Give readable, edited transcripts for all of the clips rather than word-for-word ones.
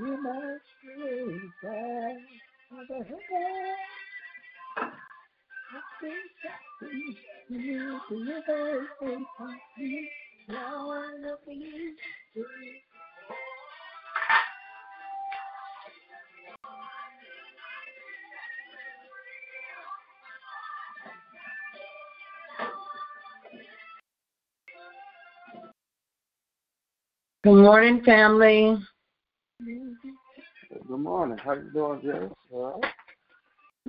You must be there for the heaven. You deliver and complete. Now I know for you to be. Good morning, family. Good morning. How you doing, Jess? All right.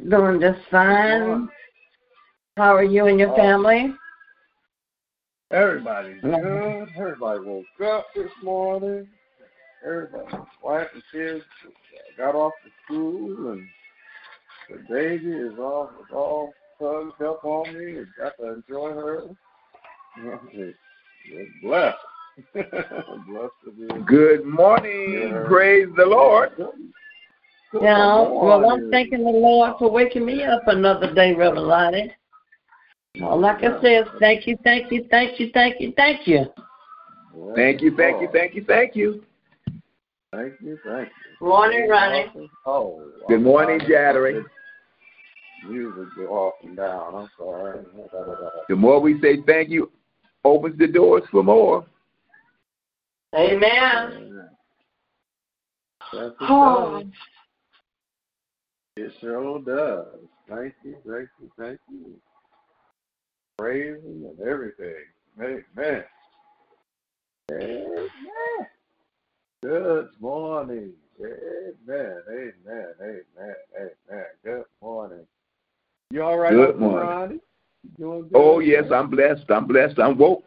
Doing just fine. How are you and your family? Everybody's good. Everybody woke up this morning. Everybody, wife and kids got off to school, and the baby is all hugged up on me and got to enjoy her. It's blessed. Good morning. Yeah. Praise the Lord. Now, well, I'm thanking the Lord for waking me up another day, Reverend Lottie. Well, like I said, thank you. Thank you. Morning, Ronnie. Oh, good morning, Jattering. Music go off and down. I'm sorry. The more we say thank you, opens the doors for more. Amen. Oh. It sure does. Thank you. Praising and everything. Amen. Good morning. Amen. Good morning. You all right? Good morning. Good? Oh, yes, I'm blessed. I'm woke.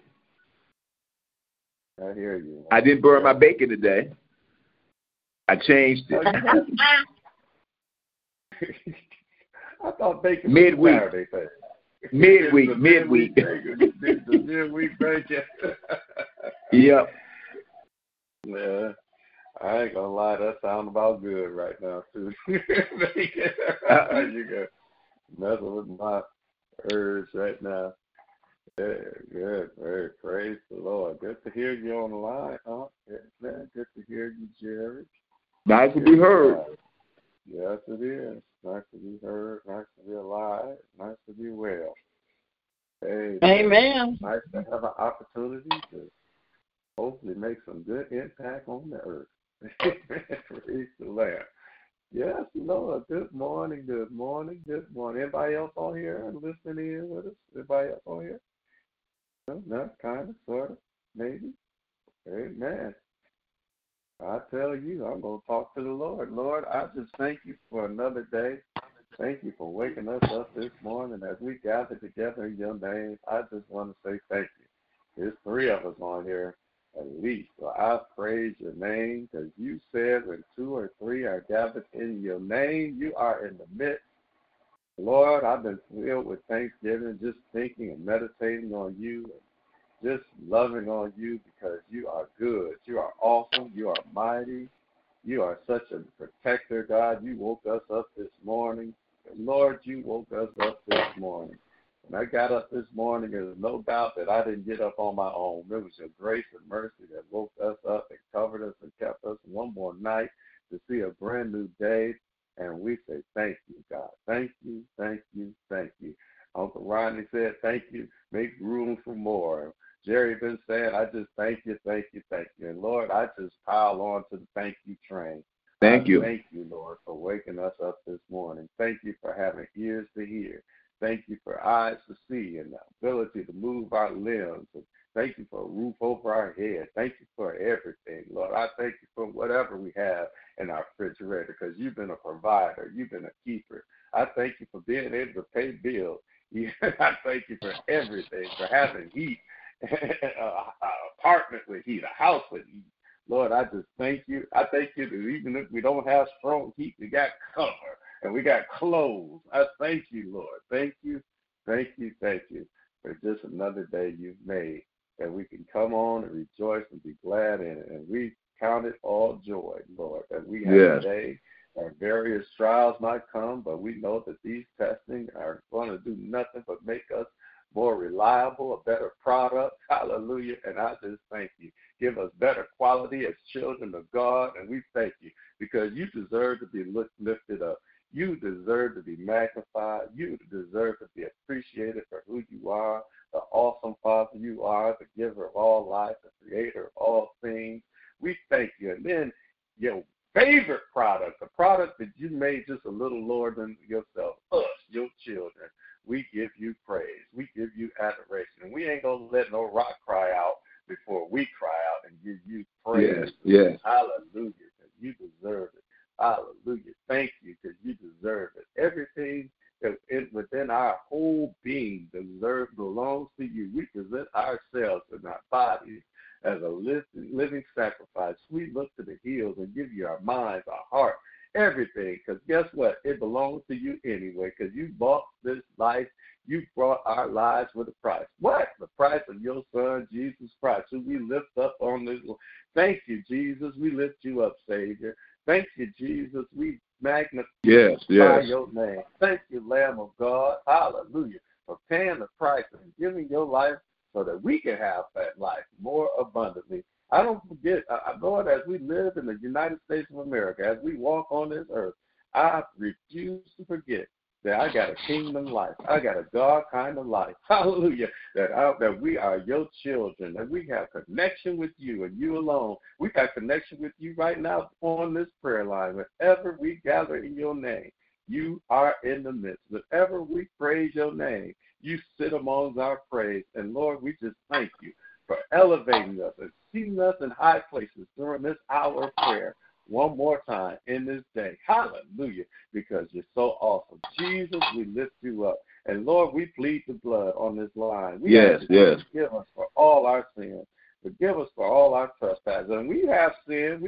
I hear you. I didn't burn my bacon today. I changed it. I thought they could midweek. Saturday, midweek. Midweek bacon. Yep. Yeah. I ain't gonna lie, that sounds about good right now too. You got nothing with my herbs right now. Yeah, good, very praise the Lord. Good to hear you on the line, huh? Good to hear you, Jerry. Nice to be heard. Yes, it is. Nice to be heard. Nice to be alive. Nice to be well. Hey, amen. Nice to have an opportunity to hopefully make some good impact on the earth. Praise the Lamb. Yes, Lord. Good morning. Good morning. Good morning. Anybody else on here listening in with us? Anybody else on here? No, kind of, sort of, maybe. Amen. I tell you, I'm going to talk to the Lord. Lord, I just thank you for another day. Thank you for waking us up this morning as we gather together in your name. I just want to say thank you. There's three of us on here at least. So I praise your name because you said when two or three are gathered in your name, you are in the midst. Lord, I've been filled with thanksgiving, just thinking and meditating on you. Just loving on you because you are good. You are awesome. You are mighty. You are such a protector, God. You woke us up this morning. Lord, you woke us up this morning. When I got up this morning, there's no doubt that I didn't get up on my own. It was your grace and mercy that woke us up and covered us and kept us one more night to see a brand new day. And we say, thank you, God. Thank you, thank you, thank you. Uncle Ronnie said, thank you. Make room for more. Jerry been saying, I just thank you, thank you, thank you. And, Lord, I just pile on to the thank you train. Thank you. Thank you, Lord, for waking us up this morning. Thank you for having ears to hear. Thank you for eyes to see and the ability to move our limbs. And thank you for a roof over our head. Thank you for everything, Lord. I thank you for whatever we have in our refrigerator because you've been a provider. You've been a keeper. I thank you for being able to pay bills. I thank you for everything, for having heat. An apartment with heat, a house with heat. Lord, I just thank you. I thank you that even if we don't have strong heat, we got cover and we got clothes. I thank you, Lord. Thank you, thank you, thank you for just another day you've made that we can come on and rejoice and be glad in it. And we count it all joy, Lord, that we have a day. Our various trials might come, but we know that these testing are going to do nothing but make us more reliable, a better product. Hallelujah. And I just thank you. Give us better quality as children of God. And we thank you because you deserve to be lifted up. You deserve to be magnified. You deserve to be appreciated for who you are, the awesome Father you are, the giver of all life, the creator of all things. We thank you. And then your favorite product, the product that you made just a little lower than yourself, us, your children. We give you praise. We give you adoration. And we ain't going to let no rock cry out before we cry out and give you praise. Yes. Hallelujah, because you deserve it. Hallelujah. Thank you, because you deserve it. Everything within our whole being belongs to you. We present ourselves and our bodies as a living sacrifice. We look to the hills and give you our minds, our heart. Everything, because guess what? It belongs to you anyway, because you bought this life. You brought our lives with a price. What? The price of your son, Jesus Christ, who we lift up on this. Thank you, Jesus. We lift you up, Savior. Thank you, Jesus. We magnify your name. Thank you, Lamb of God. Hallelujah. For paying the price and giving your life so that we can have that life more abundantly. I don't forget, Lord, as we live in the United States of America, as we walk on this earth, I refuse to forget that I got a kingdom life. I got a God kind of life. Hallelujah. That we are your children, that we have connection with you and you alone. We got connection with you right now on this prayer line. Whenever we gather in your name, you are in the midst. Whenever we praise your name, you sit amongst our praise. And, Lord, we just thank you for elevating us and seating us in high places during this hour of prayer one more time in this day. Hallelujah, because you're so awesome. Jesus, we lift you up. And, Lord, we plead the blood on this line. We ask you to forgive us for all our sins. Forgive us for all our trespasses. And we have sinned.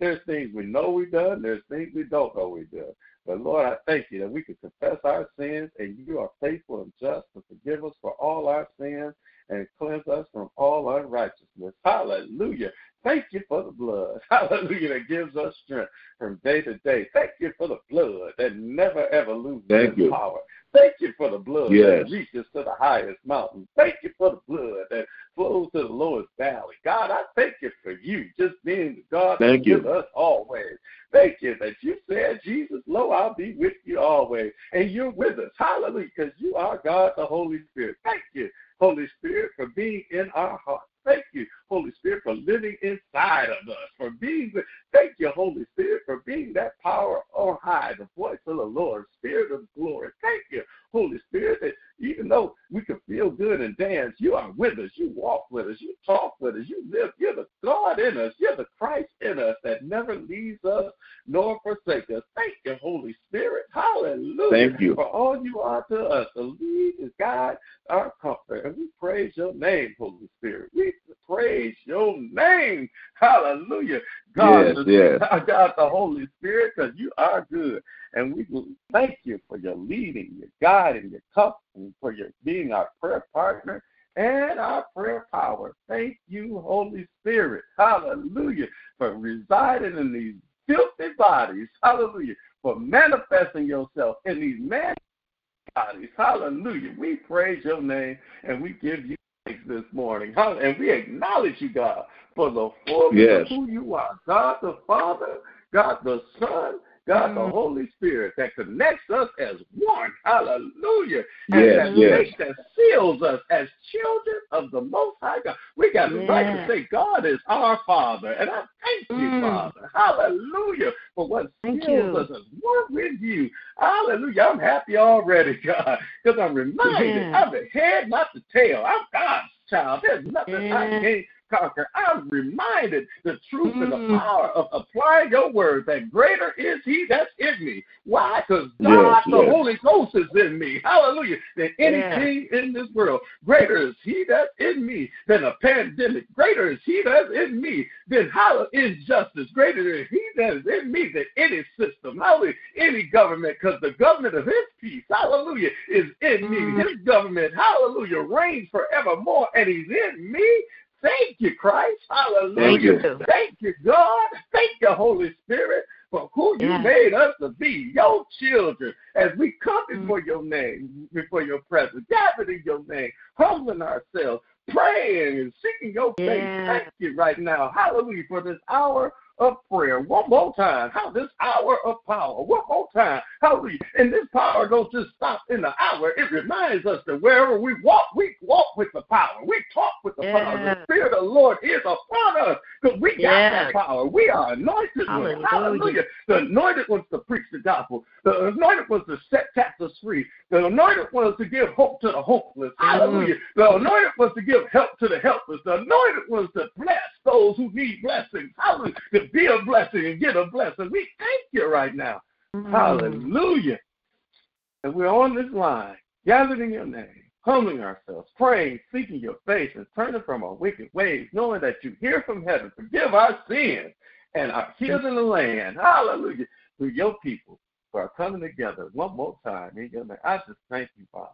There's things we know we've done. There's things we don't know we've done. But, Lord, I thank you that we can confess our sins, and you are faithful and just to forgive us for all our sins and cleanse us from all unrighteousness. Hallelujah. Thank you for the blood. Hallelujah. That gives us strength from day to day. Thank you for the blood that never, ever loses its power. Thank you for the blood that reaches to the highest mountain. Thank you for the blood that flows to the lowest valley. God, I thank you for you just being the God that is with us always. Thank you that you said, Jesus, lo, I'll be with you always. And you're with us. Hallelujah. Because you are God, the Holy Spirit. Thank you, Holy Spirit, for being in our hearts. Thank you, Holy Spirit, for living inside of us, for being with. Thank you, Holy Spirit, for being that power on high, the voice of the Lord, Spirit of glory. Thank you, Holy Spirit, that even though we can feel good and dance, you are with us, you walk with us, you talk with us, you live. You're the God in us, you're the Christ in us that never leaves us nor forsakes us. Thank you, Holy Spirit. Hallelujah. Thank you. For all you are to us, the lead is God, our comfort. And we praise your name, Holy Spirit. We praise your name. Hallelujah. God, God the Holy Spirit, because you are good. And we thank you for your leading, your guiding, your comfort, for your being our prayer partner and our prayer power. Thank you, Holy Spirit. Hallelujah. For residing in these filthy bodies. Hallelujah. For manifesting yourself in these man bodies. Hallelujah. We praise your name and we give you this morning, and we acknowledge you, God, for the fullness of who you are, God the Father, God the Son, God the Holy Spirit that connects us as one, hallelujah, and that seals us as children of the Most High God. We got the right to say God is our Father, and I thank you, Father, hallelujah, for what seals us as one with you. Hallelujah, I'm happy already, God, because I'm reminded I'm the head, not the tail. I'm God's child. There's nothing I can't conquer. I'm reminded the truth and the power of applying your word that greater is he that's in me. Why? Because God, the Holy Ghost is in me. Hallelujah. Than anything in this world. Greater is he that's in me than a pandemic. Greater is he that's in me than injustice. Greater is he that is in me than any system. Hallelujah. Any government, because the government of his peace, hallelujah, is in me. His government, hallelujah, reigns forevermore, and he's in me. Thank you, Christ. Hallelujah. Thank you, God. Thank you, Holy Spirit, for who you made us to be, your children, as we come before your name, before your presence, gathered in your name, humbling ourselves, praying and seeking your face. Thank you right now. Hallelujah for this hour of prayer. One more time. How this hour of power. One more time. Hallelujah. And this power don't just stop in the hour. It reminds us that wherever we walk with the power. We talk with the power. The Spirit of the Lord is upon us because we got that power. We are anointed. Hallelujah. Hallelujah. The anointed ones to preach the gospel. The anointed ones to set captives free. The anointed ones to give hope to the hopeless. Hallelujah. The anointed ones to give help to the helpless. The anointed ones to bless those who need blessings. Hallelujah. To be a blessing and get a blessing. We thank you right now. Hallelujah. And we're on this line, gathered in your name, humbling ourselves, praying, seeking your face, and turning from our wicked ways, knowing that you hear from heaven, forgive our sins, and are healed in the land. Hallelujah. Through your people who are coming together one more time in your name. I just thank you, Father.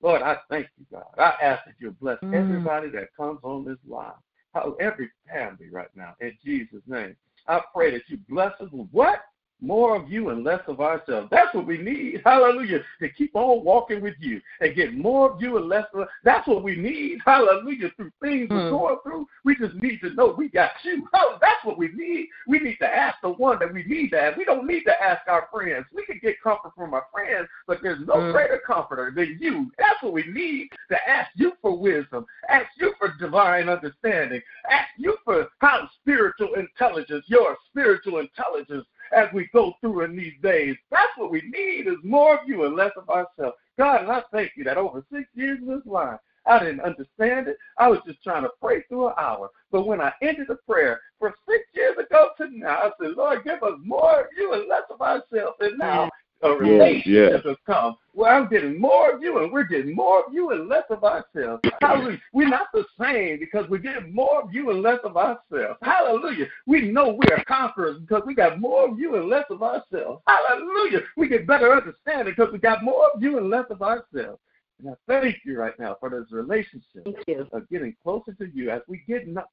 Lord, I thank you, God. I ask that you bless everybody that comes on this line. How every family right now, in Jesus' name. I pray that you bless us with what? More of you and less of ourselves. That's what we need, hallelujah, to keep on walking with you and get more of you and less of us. That's what we need, hallelujah, through things we're going through. We just need to know we got you. Oh, that's what we need. We need to ask the one that we need to ask. We don't need to ask our friends. We can get comfort from our friends, but there's no greater comforter than you. That's what we need, to ask you for wisdom, ask you for divine understanding, ask you for how spiritual intelligence, your spiritual intelligence, as we go through in these days. That's what we need, is more of you and less of ourselves. God, and I thank you that over 6 years in this line, I didn't understand it. I was just trying to pray through an hour. But when I ended the prayer from 6 years ago to now, I said, Lord, give us more of you and less of ourselves. And now relationship has come. Well, I'm getting more of you, and we're getting more of you and less of ourselves. Hallelujah. We're not the same because we're getting more of you and less of ourselves. Hallelujah. We know we are conquerors because we got more of you and less of ourselves. Hallelujah. We get better understanding because we got more of you and less of ourselves. And I thank you right now for this relationship of getting closer to you. As we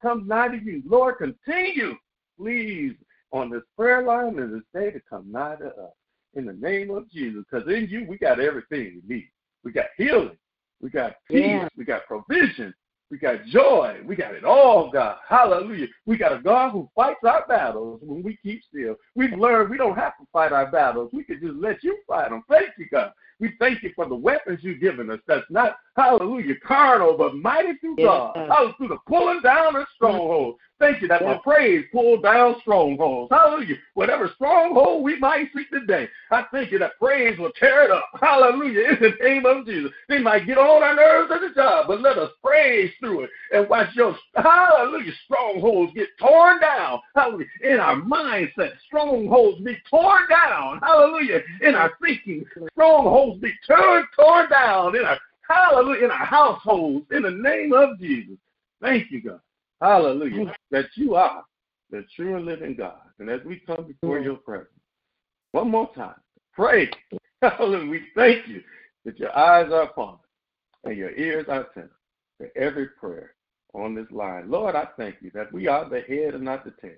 come nigh to you, Lord, continue, please, on this prayer line and this day to come nigh to us. In the name of Jesus, because in you we got everything we need. We got healing. We got peace. Yeah. We got provision. We got joy. We got it all, God. Hallelujah. We got a God who fights our battles when we keep still. We've learned we don't have to fight our battles. We can just let you fight them. Thank you, God. We thank you for the weapons you've given us. That's not, hallelujah, carnal, but mighty through God. Hallelujah, through the pulling down of strongholds. Thank you that my praise pulled down strongholds. Hallelujah. Whatever stronghold we might see today, I thank you that praise will tear it up. Hallelujah. In the name of Jesus. They might get on our nerves at the job, but let us praise through it and watch your, hallelujah, strongholds get torn down. Hallelujah. In our mindset, strongholds be torn down. Hallelujah. In our thinking, strongholds be torn down. In our households. In the name of Jesus. Thank you, God. Hallelujah, that you are the true and living God. And as we come before your presence, one more time, pray. Hallelujah, we thank you that your eyes are upon us and your ears are attentive to every prayer on this line. Lord, I thank you that we are the head and not the tail.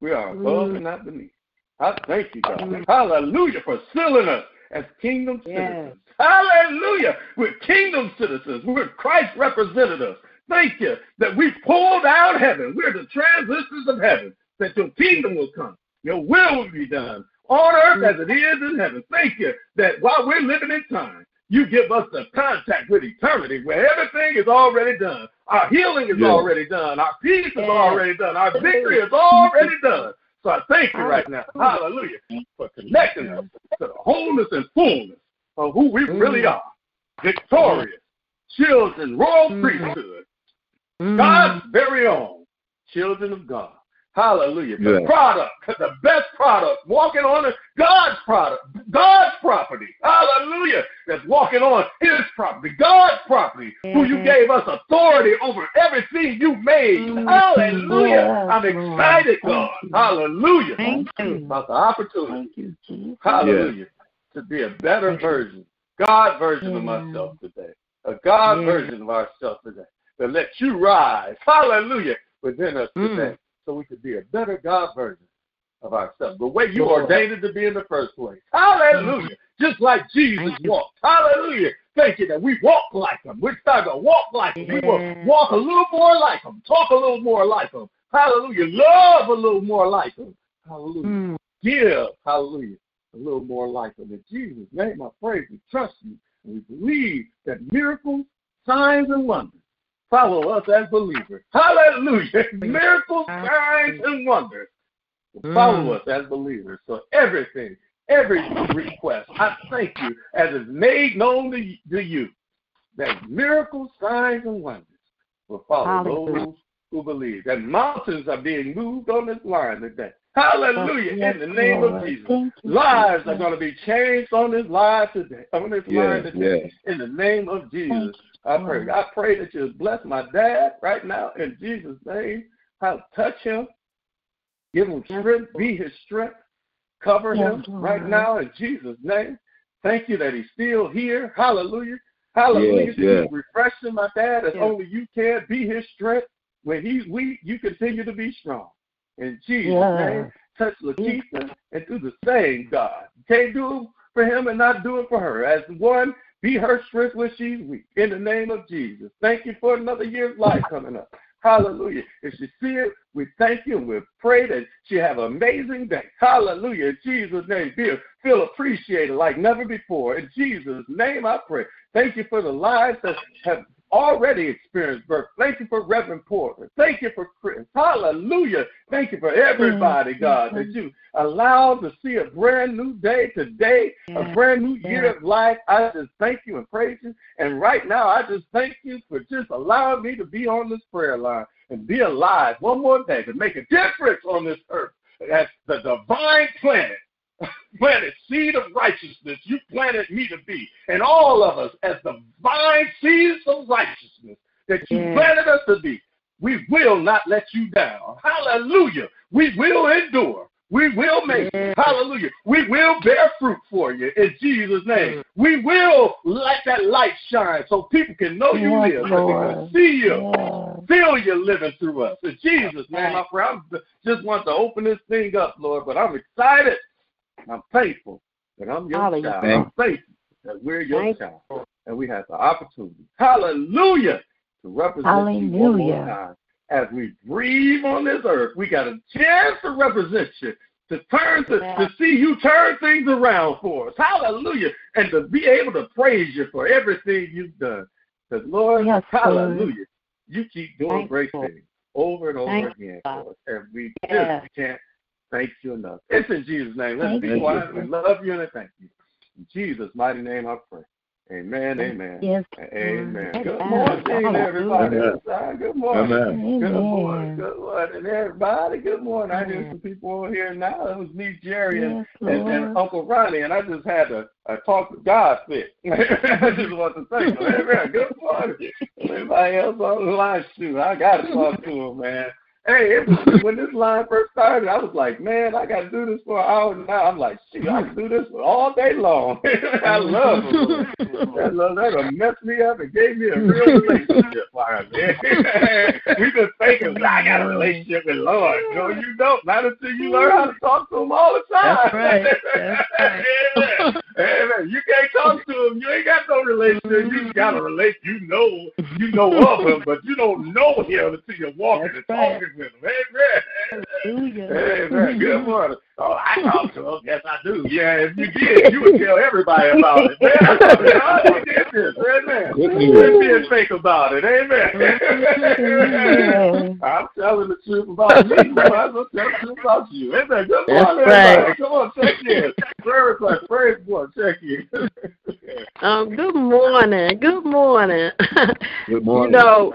We are above and not beneath. I thank you, God. Hallelujah, for sealing us as kingdom citizens. Hallelujah, we're kingdom citizens. We're Christ representatives. Thank you that we pulled out heaven. We're the transistors of heaven, that your kingdom will come. Your will be done on earth as it is in heaven. Thank you that while we're living in time, you give us the contact with eternity where everything is already done. Our healing is already done. Our peace is already done. Our victory is already done. So I thank you right now, hallelujah, for connecting us to the wholeness and fullness of who we really are. Victorious, children, royal priesthood. God's very own children of God. Hallelujah. The product, the best product, walking on God's product, God's property. Hallelujah. That's walking on his property, God's property, who you gave us authority over everything you made. Hallelujah. I'm excited, God. Hallelujah. Thank you. About the opportunity. Thank you. Hallelujah. To be a better version, God version of myself today. A God version of ourselves today. To let you rise, hallelujah, within us today, so we could be a better God version of ourselves, the way you ordained it to be in the first place. Hallelujah. Just like Jesus walked. Hallelujah. Thank you that we walk like him. We're starting to walk like him. We will walk a little more like him. Talk a little more like him. Hallelujah. Love a little more like him. Hallelujah. Give, hallelujah, a little more like him. In Jesus' name, I pray we trust you, and we believe that miracles, signs, and wonders follow us as believers. Hallelujah. Miracles, signs, and wonders follow us as believers. So everything, every request, I thank you as it's made known to you, that miracles, signs, and wonders will follow those who believe. That mountains are being moved on this line today. Hallelujah. In the name of Jesus. Lives are going to be changed on this line today. On this line today. In the name of Jesus. I pray. I pray that you bless my dad right now in Jesus' name. I'll touch him, give him strength, be his strength, cover him right now in Jesus' name. Thank you that he's still here. Hallelujah. Hallelujah. Yes. Refreshing my dad as only you can. Be his strength. When he's weak, you continue to be strong. In Jesus' name, touch Lakeisha and do the same, God. You can't do it for him and not do it for her. As one, be her strength when she's weak. In the name of Jesus. Thank you for another year's life coming up. Hallelujah. If she see it, we thank you and we pray that she have an amazing day. Hallelujah. In Jesus' name, feel appreciated like never before. In Jesus' name, I pray. Thank you for the lives that have already experienced birth. Thank you for Reverend Porter. Thank you for Chris. Hallelujah. Thank you for everybody, God, that you allowed to see a brand new day today, a brand new year of life. I just thank you and praise you. And right now, I just thank you for just allowing me to be on this prayer line and be alive one more day to make a difference on this earth. That's the divine planet planted seed of righteousness. You planted me to be. And all of us as the vine seeds of righteousness that you planted us to be. We will not let you down. Hallelujah. We will endure. We will make it. Hallelujah. We will bear fruit for you in Jesus' name. We will let that light shine so people can know you live. So they can see you. Feel you living through us. In Jesus' name, I pray. I just want to open this thing up, Lord, but I'm excited. I'm thankful that I'm your child. I'm thankful that we're your child. And we have the opportunity. Hallelujah. To represent you one more time. As we breathe on this earth, we got a chance to represent you, to see you turn things around for us. Hallelujah. And to be able to praise you for everything you've done. Because, Lord, hallelujah, you keep doing great things over and over again for us. And we just can't thank you enough. It's in Jesus' name. Let's be quiet. We love you and I thank you. In Jesus' mighty name I pray. Amen, amen, amen. Good morning, everybody. Good morning. Amen. Good morning. Good morning, everybody. Good morning. I hear some people over here now. It was me, Jerry, and Uncle Ronnie, and I just had a talk to God fit. I just want to say, amen. Good morning. Everybody else on the line, shoot, I got to talk to him, man. Hey, when this line first started, I was like, man, I got to do this for an hour and now. I'm like, shoot, I can do this all day long. I love it. That'll mess me up and gave me a real relationship line, man. We just thinking, I got a relationship with Lord. No, you don't. Not until you learn how to talk to him all the time. That's right. That's right. Hey, man, you can't talk to him. You ain't got no relationship. You got a relationship. You know of him, but you don't know him until you're walking and talking. Amen. Amen. Good morning. Oh, I talk to him. Yes, I do. Yeah, if you did, you would tell everybody about it. Man, did this. Amen. Let me think about it. Amen. I'm telling the truth about me. I'm telling the truth about you. Amen. Good morning, everybody. Come on, check in. Praise God. Check in. Good morning. Good morning. Good morning. You know,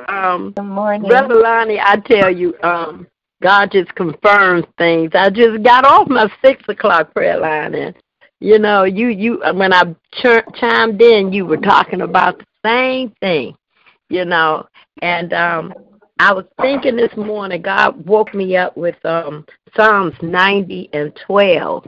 good morning. Brother Lonnie, I tell you, God just confirms things. I just got off my 6 o'clock prayer line, and you know, you when I chimed in, you were talking about the same thing, you know. And I was thinking this morning, God woke me up with Psalms 90 and 12,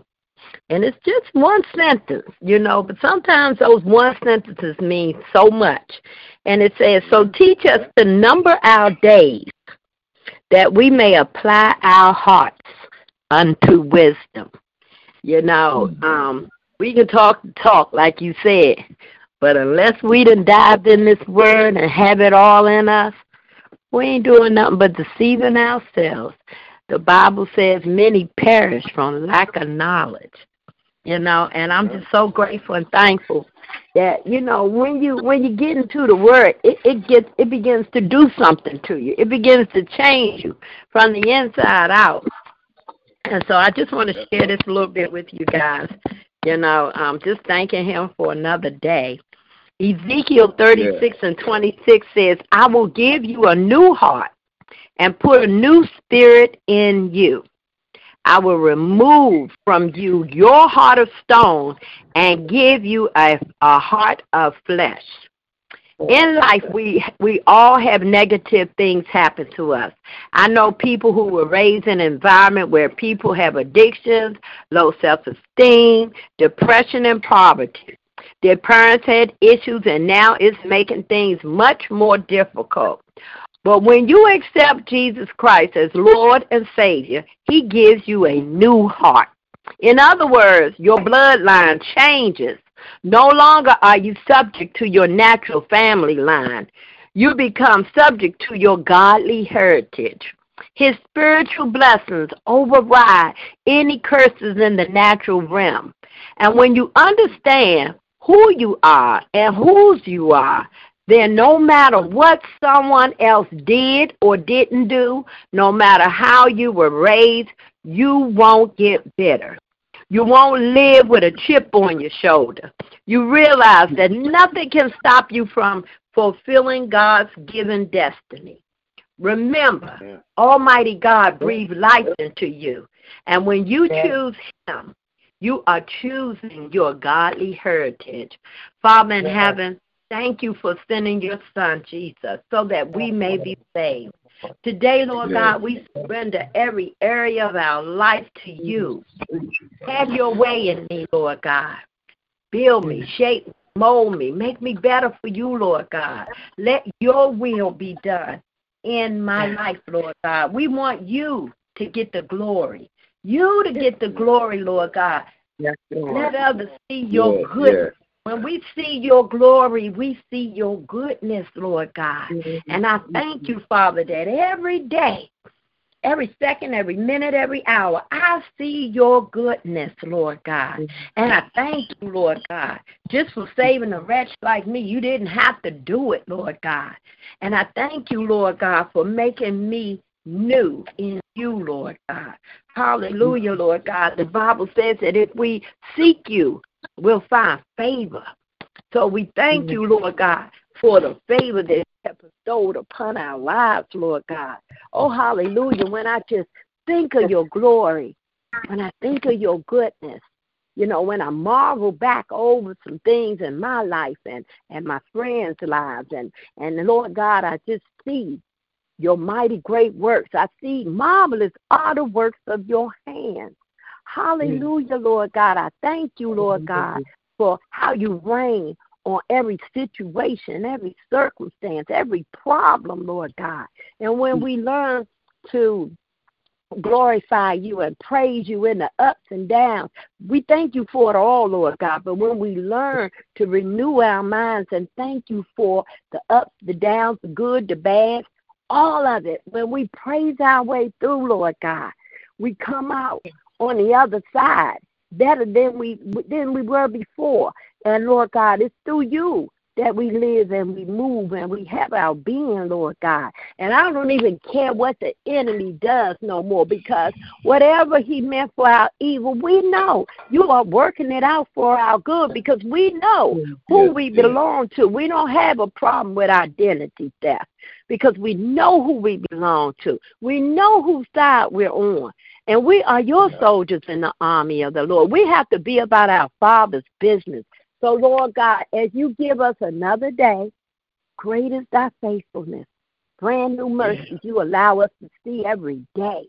and it's just one sentence, you know. But sometimes those one sentences mean so much. And it says, "So teach us to number our days, that we may apply our hearts unto wisdom." You know, we can talk like you said, but unless we done dived in this word and have it all in us, we ain't doing nothing but deceiving ourselves. The Bible says many perish from lack of knowledge. You know, and I'm just so grateful and thankful that, you know, when you get into the word, it begins to do something to you. It begins to change you from the inside out. And so I just want to share this a little bit with you guys. You know, just thanking him for another day. Ezekiel 36 and 26 says, "I will give you a new heart and put a new spirit in you. I will remove from you your heart of stone and give you a heart of flesh." In life, we all have negative things happen to us. I know people who were raised in an environment where people have addictions, low self-esteem, depression, and poverty. Their parents had issues, and now it's making things much more difficult. But when you accept Jesus Christ as Lord and Savior, he gives you a new heart. In other words, your bloodline changes. No longer are you subject to your natural family line. You become subject to your godly heritage. His spiritual blessings override any curses in the natural realm. And when you understand who you are and whose you are, then no matter what someone else did or didn't do, no matter how you were raised, you won't get bitter. You won't live with a chip on your shoulder. You realize that nothing can stop you from fulfilling God's given destiny. Remember, Almighty God breathed life into you, and when you choose him, You are choosing your godly heritage. Father in heaven, thank you for sending your son, Jesus, so that we may be saved. Today, Lord God, we surrender every area of our life to you. Have your way in me, Lord God. Build me, shape me, mold me, make me better for you, Lord God. Let your will be done in my life, Lord God. We want you to get the glory. You to get the glory, Lord God. Let others see your goodness. When we see your glory, we see your goodness, Lord God. And I thank you, Father, that every day, every second, every minute, every hour, I see your goodness, Lord God. And I thank you, Lord God, just for saving a wretch like me. You didn't have to do it, Lord God. And I thank you, Lord God, for making me new in you, Lord God. Hallelujah, Lord God. The Bible says that if we seek you, we'll find favor. So we thank you, Lord God, for the favor that have bestowed upon our lives, Lord God. Oh, hallelujah. When I just think of your glory, when I think of your goodness, you know, when I marvel back over some things in my life and my friends' lives, and Lord God, I just see your mighty great works. I see marvelous are the works of your hands. Hallelujah, Lord God. I thank you, Lord God, for how you reign on every situation, every circumstance, every problem, Lord God. And when we learn to glorify you and praise you in the ups and downs, we thank you for it all, Lord God. But when we learn to renew our minds and thank you for the ups, the downs, the good, the bad, all of it, when we praise our way through, Lord God, we come out on the other side better than we were before. And, Lord God, it's through you that we live and we move and we have our being, Lord God. And I don't even care what the enemy does no more, because whatever he meant for our evil, we know you are working it out for our good, because we know who we belong to. We don't have a problem with identity theft, because we know who we belong to. We know whose side we're on. And we are your soldiers in the army of the Lord. We have to be about our Father's business. So, Lord God, as you give us another day, great is thy faithfulness. Brand new mercies you allow us to see every day.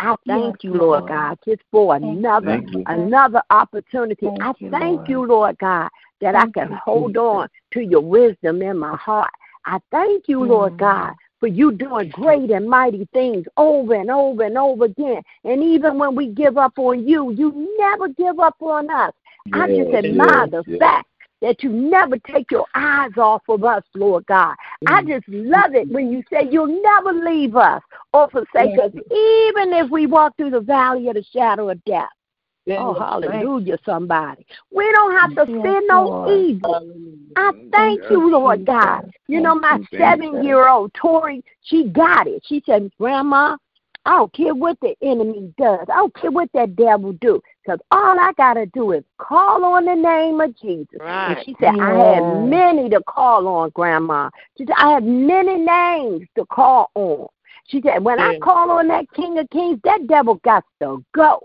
I thank you, Lord God, just for another opportunity. I thank you, Lord God, that I can hold on to your wisdom in my heart. I thank you, Lord God, for you doing great and mighty things over and over and over again. And even when we give up on you, you never give up on us. I just admire the fact that you never take your eyes off of us, Lord God. I just love it when you say you'll never leave us or forsake us, even if we walk through the valley of the shadow of death. Oh, hallelujah, somebody. We don't have to fear no evil. I thank you, Lord God. You know, my 7-year-old, Tori, she got it. She said, Grandma, I don't care what the enemy does. I don't care what that devil do, because all I got to do is call on the name of Jesus. Right. And she said, I have many to call on, Grandma. She said, I have many names to call on. She said, when I call on that King of Kings, that devil got to go.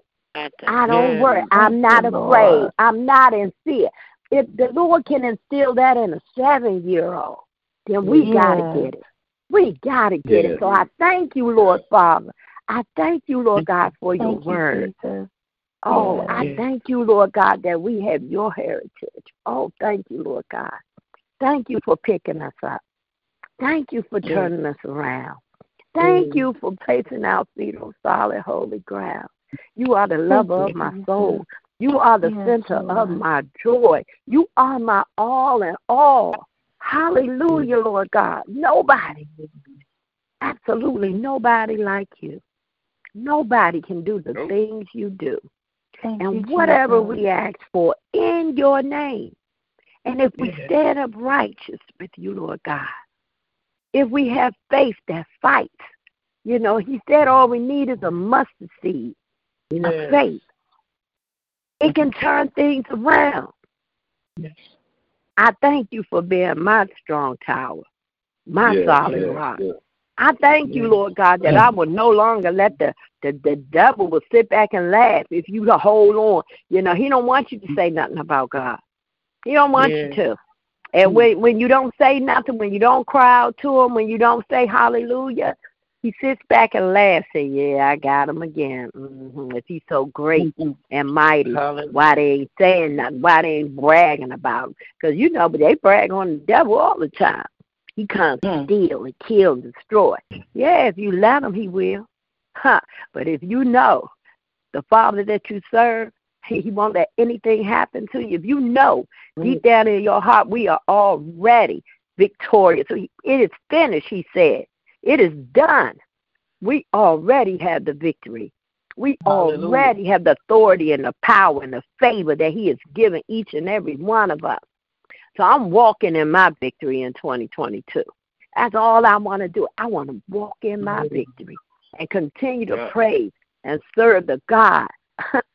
I don't worry. I'm not afraid. I'm not in fear. If the Lord can instill that in a 7-year-old, then we got to get it. We got to get it. So I thank you, Lord Father. I thank you, Lord God, for your word. Jesus. Oh, I thank you, Lord God, that we have your heritage. Oh, thank you, Lord God. Thank you for picking us up. Thank you for turning us around. Thank you for placing our feet on solid, holy ground. You are the lover of my soul. You are the center of my joy. You are my all in all. Hallelujah, Lord God. Nobody, absolutely nobody like you. Nobody can do the things you do. And whatever we ask for in your name, and if we stand up righteous with you, Lord God, if we have faith that fights, you know, he said all we need is a mustard seed. Of faith. It can turn things around. Yes. I thank you for being my strong tower, my solid rock. I thank you, Lord God, that I will no longer let the devil will sit back and laugh if you hold on. You know, he don't want you to say nothing about God. He don't want you to. And when you don't say nothing, when you don't cry out to him, when you don't say hallelujah, he sits back and laughs and say, yeah, I got him again. If he's so great and mighty, why they ain't saying nothing, why they ain't bragging about him? Because, you know, but they brag on the devil all the time. He comes to steal and kill and destroy. Yeah, if you let him, he will. But if you know the Father that you serve, he won't let anything happen to you. If you know deep down in your heart, we are already victorious. So it is finished, he said. It is done. We already have the victory. We already have the authority and the power and the favor that he has given each and every one of us. So I'm walking in my victory in 2022. That's all I want to do. I want to walk in my victory and continue to praise and serve the God,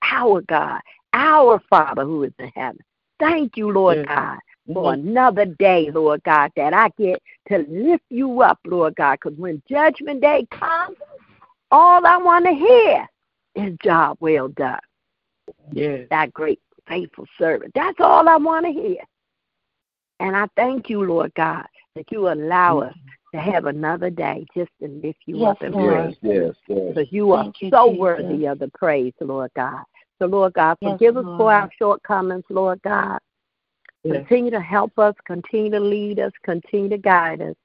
our God, our Father who is in heaven. Thank you, Lord God, for another day, Lord God, that I get to lift you up, Lord God, because when judgment day comes, all I want to hear is job well done. Yes. That great, faithful servant. That's all I want to hear. And I thank you, Lord God, that you allow us to have another day just to lift you up and praise. Yes. Because you are so worthy of the praise, Lord God. So, Lord God, forgive us for our shortcomings, Lord God. Continue to help us, continue to lead us, continue to guide us.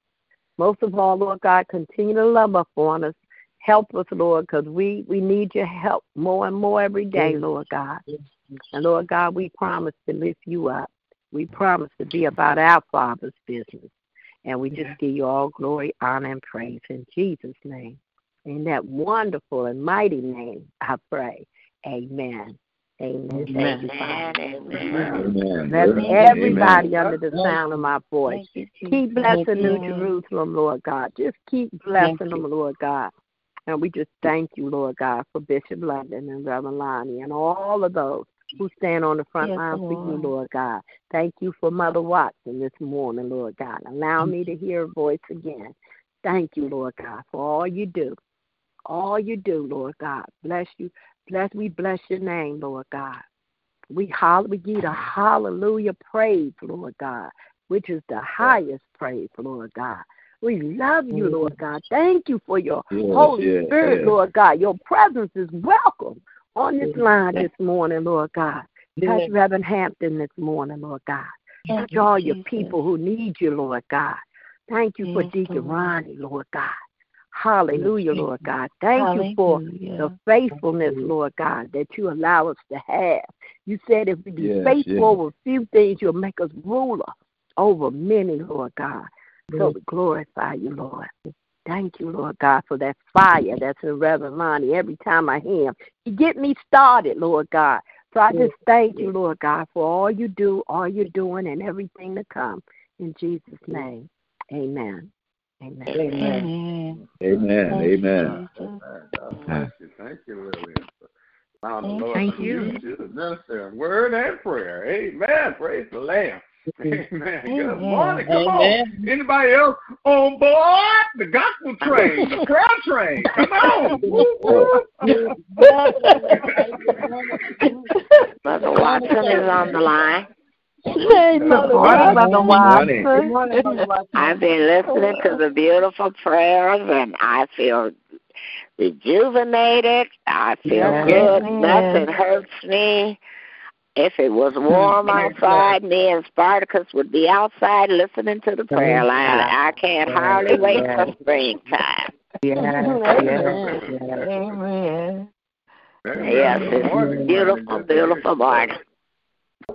Most of all, Lord God, continue to love up on us. Help us, Lord, because we need your help more and more every day, Lord God. And, Lord God, we promise to lift you up. We promise to be about our Father's business. And we just give you all glory, honor, and praise in Jesus' name. In that wonderful and mighty name, I pray. Amen. Amen. Thank you, Father. Amen. Bless everybody under the sound of my voice. Keep blessing New Jerusalem, Lord God. Just keep blessing them, Lord God. And we just thank you, Lord God, for Bishop London and Reverend Lonnie and all of those who stand on the front line for you, Lord God. Thank you for Mother Watson this morning, Lord God. Allow me to hear her voice again. Thank you, Lord God, for all you do. All you do, Lord God. Bless you. We bless your name, Lord God. We give the hallelujah praise, Lord God, which is the highest praise, Lord God. We love you, Lord God. Thank you for your Holy Spirit, Lord God. Your presence is welcome on this line this morning, Lord God. Touch Reverend Hampton this morning, Lord God. Touch all your people who need you, Lord God. Thank you for Deacon Ronnie, Lord God. Hallelujah, Lord God. Thank you for the faithfulness, Lord God, that you allow us to have. You said if we be faithful with few things, you'll make us ruler over many, Lord God. So we glorify you, Lord. Thank you, Lord God, for that fire that's in Reverend Lonnie every time I hear him. You get me started, Lord God. So I just thank you, Lord God, for all you do, all you're doing, and everything to come. In Jesus' name, amen. Amen. Amen. Amen. Amen. Thank you. Thank you, Lillian. Thank you. Minister, word and prayer. Amen. Praise the Lamb. Amen. Good morning. Come on. Anybody else on board? The gospel train, the prayer train. Come on. Brother Watson is on the line. Good morning. I've been listening to the beautiful prayers, and I feel rejuvenated. I feel good. Nothing hurts me. If it was warm outside, me and Spartacus would be outside listening to the prayer line. I can't hardly wait for springtime. Amen. Yes, it's beautiful, beautiful morning.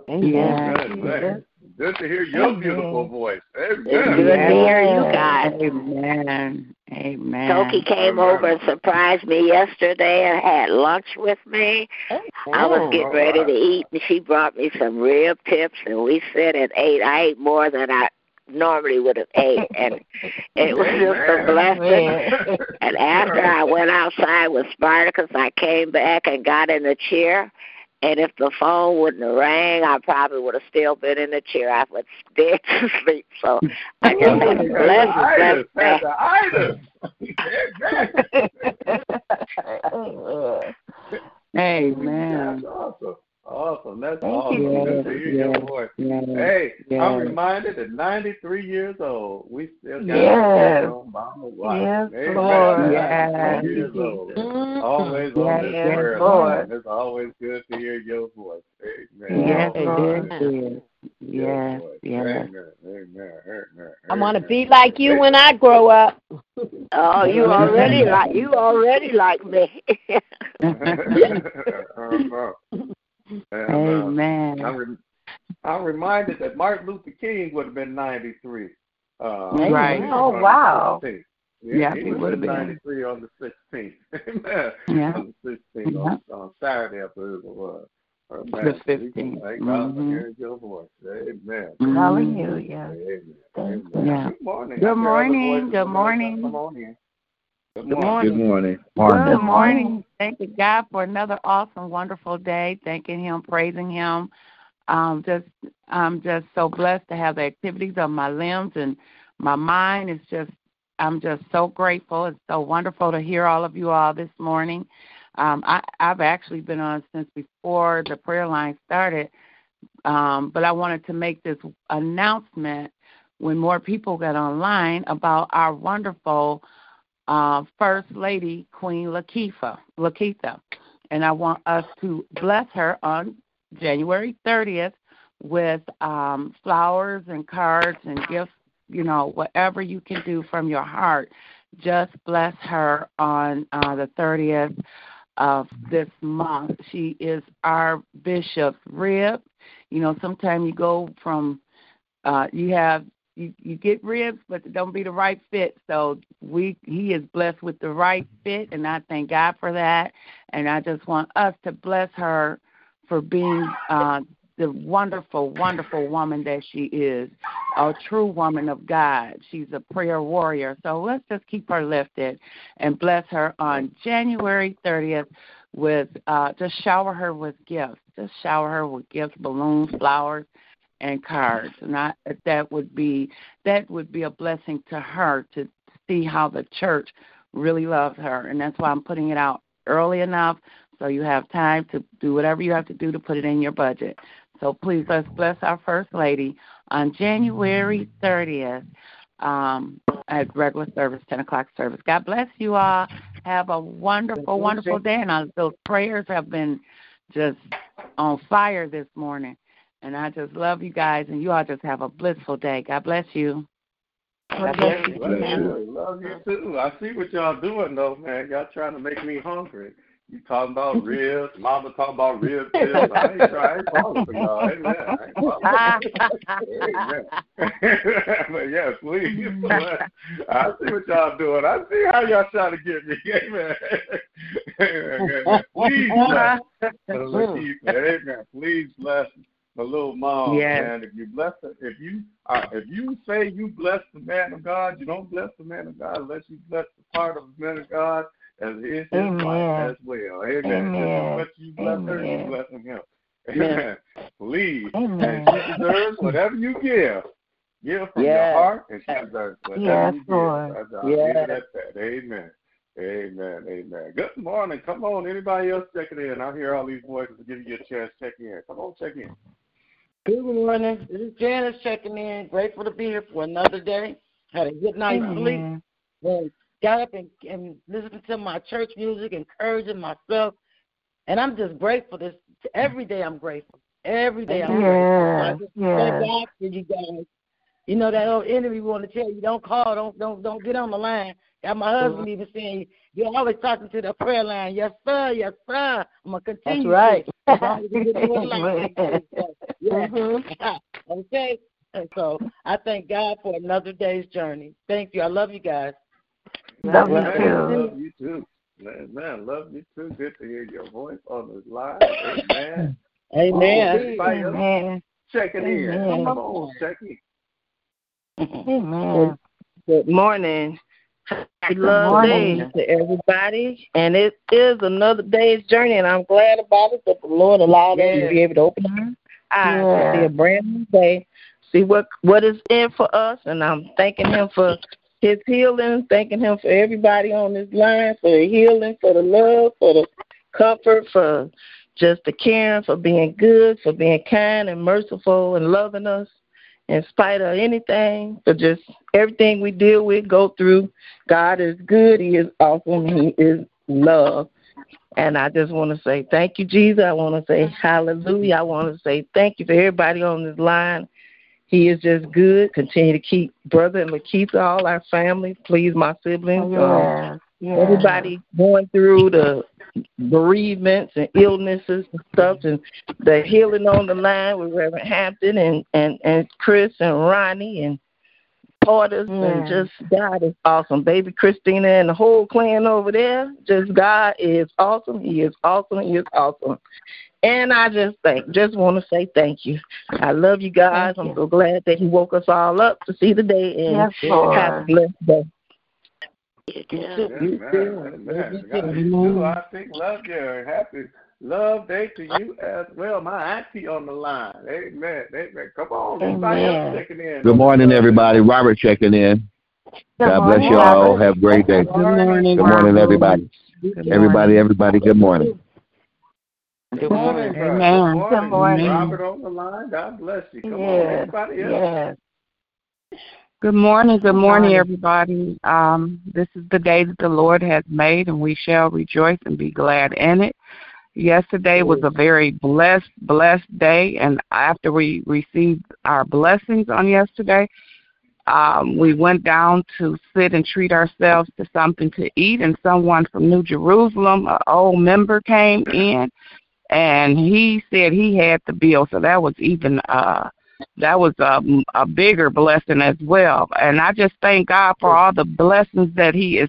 Amen. Good to hear your beautiful voice. Amen. It's good to hear you guys. Amen. Amen. Toki came over and surprised me yesterday and had lunch with me. I was getting ready to eat, and she brought me some rib tips, and we sat and ate. I ate more than I normally would have ate, and it was just a blessing. And after I went outside with Spartacus, I came back and got in a chair. And if the phone wouldn't have rang, I probably would have still been in the chair. I was dead to sleep. So I just think it's a blessing. Amen. That's awesome. Awesome. That's awesome. Good to hear your voice. Hey, I'm reminded at 93 years old, we still got our mama wife. Yes, Lord. Yes. Years old. Always on this prayer line. It's always good to hear your voice. Amen. Yes, it is. Yes, yes. Amen. I want to be like you when I grow up. Oh, you already like me. And, amen. I'm reminded that Martin Luther King would have been 93. Right. Oh, wow. Yeah, he would have been 93 on the 16th. Amen. Yeah. On the 16th, on Saturday, I believe it was. The 15th. Thank God for your voice. Amen. Hallelujah. Amen. Yeah. Good morning. Good morning. Come on in. Good morning. Thank you, God, for another awesome, wonderful day. Thanking Him, praising Him. I'm just so blessed to have the activities of my limbs and my mind. I'm just so grateful. It's so wonderful to hear all of you all this morning. I've actually been on since before the prayer line started, but I wanted to make this announcement when more people get online about our wonderful First Lady, Queen Lakeitha, and I want us to bless her on January 30th with flowers and cards and gifts, you know, whatever you can do from your heart. Just bless her on the 30th of this month. She is our bishop's rib. You know, sometimes you go from you get ribs, but it don't be the right fit. So he is blessed with the right fit, and I thank God for that. And I just want us to bless her for being the wonderful, wonderful woman that she is, a true woman of God. She's a prayer warrior. So let's just keep her lifted and bless her on January 30th with just shower her with gifts. Just shower her with gifts, balloons, flowers, and cards. And that would be a blessing to her to see how the church really loves her. And that's why I'm putting it out early enough so you have time to do whatever you have to do to put it in your budget. So please, let's bless our First Lady on January 30th at regular service, 10 o'clock service. God bless you all. Have a wonderful, wonderful day. And those prayers have been just on fire this morning. And I just love you guys, and you all just have a blissful day. God bless you. God bless you. Love you, too. I see what y'all doing, though, man. Y'all trying to make me hungry. You talking about ribs. Mama talking about ribs. I ain't falling for y'all. Amen. But, yes, please. I see what y'all doing. I see how y'all trying to get me. Amen. Please bless my little mom, man. If you say you bless the man of God, you don't bless the man of God unless you bless the part of the man of God as his wife as well. Amen. How much you bless her, you bless him. Amen. Please, and she deserves whatever you give. Give from your heart, and she deserves whatever you give. That. Amen. Good morning. Come on, anybody else checking in? I hear all these voices giving you a chance to check in. Come on, check in. Good morning. This is Janice checking in. Grateful to be here for another day. Had a good night's sleep. Well, got up and listened to my church music, encouraging myself. And I'm just grateful. Every day I'm grateful. I'm grateful. I just thank God for you guys. You know, that old enemy want to tell you, don't call, don't get on the line. And my husband even saying, you're always talking to the prayer line. Yes, sir. I'm going to continue. That's right. Okay. And so I thank God for another day's journey. Thank you. I love you guys. Love you too. Man, love you too. Good to hear your voice on this live. Amen. Amen. Checking in. Come on, check in. Amen. Good morning. Happy love day to everybody. And it is another day's journey, and I'm glad about it that the Lord allowed us to be able to open our eyes to see a brand new day, see what is in for us. And I'm thanking Him for His healing, thanking Him for everybody on this line, for the healing, for the love, for the comfort, for just the caring, for being good, for being kind and merciful and loving us in spite of anything, for just everything we deal with, go through. God is good. He is awesome. He is love. And I just want to say thank you, Jesus. I want to say hallelujah. I want to say thank you to everybody on this line. He is just good. Continue to keep Brother and Lakeitha, all our family, please, my siblings. Everybody going through the bereavements and illnesses and stuff, and the healing on the line with Reverend Hampton and Chris and Ronnie and Porters and just God is awesome. Baby Christina and the whole clan over there, just God is awesome. He is awesome. He is awesome. And I just want to say thank you. I love you guys. I'm so glad that He woke us all up to see the day, and have a blessed day. I think love you. Happy love day to you as well. My auntie on the line. Amen. Come on, everybody else checking in. Good morning, everybody. Robert checking in. God bless you all. Have a great day. Good morning, everybody. Everybody. Good morning. Good morning. Good morning. Robert on the line. God bless you. Come on, everybody else. Good morning, everybody. This is the day that the Lord has made, and we shall rejoice and be glad in it. Yesterday was a very blessed day, and after we received our blessings on yesterday, we went down to sit and treat ourselves to something to eat, and someone from New Jerusalem, an old member, came in, and he said he had the bill, so that was even a bigger blessing as well. And I just thank God for all the blessings that He is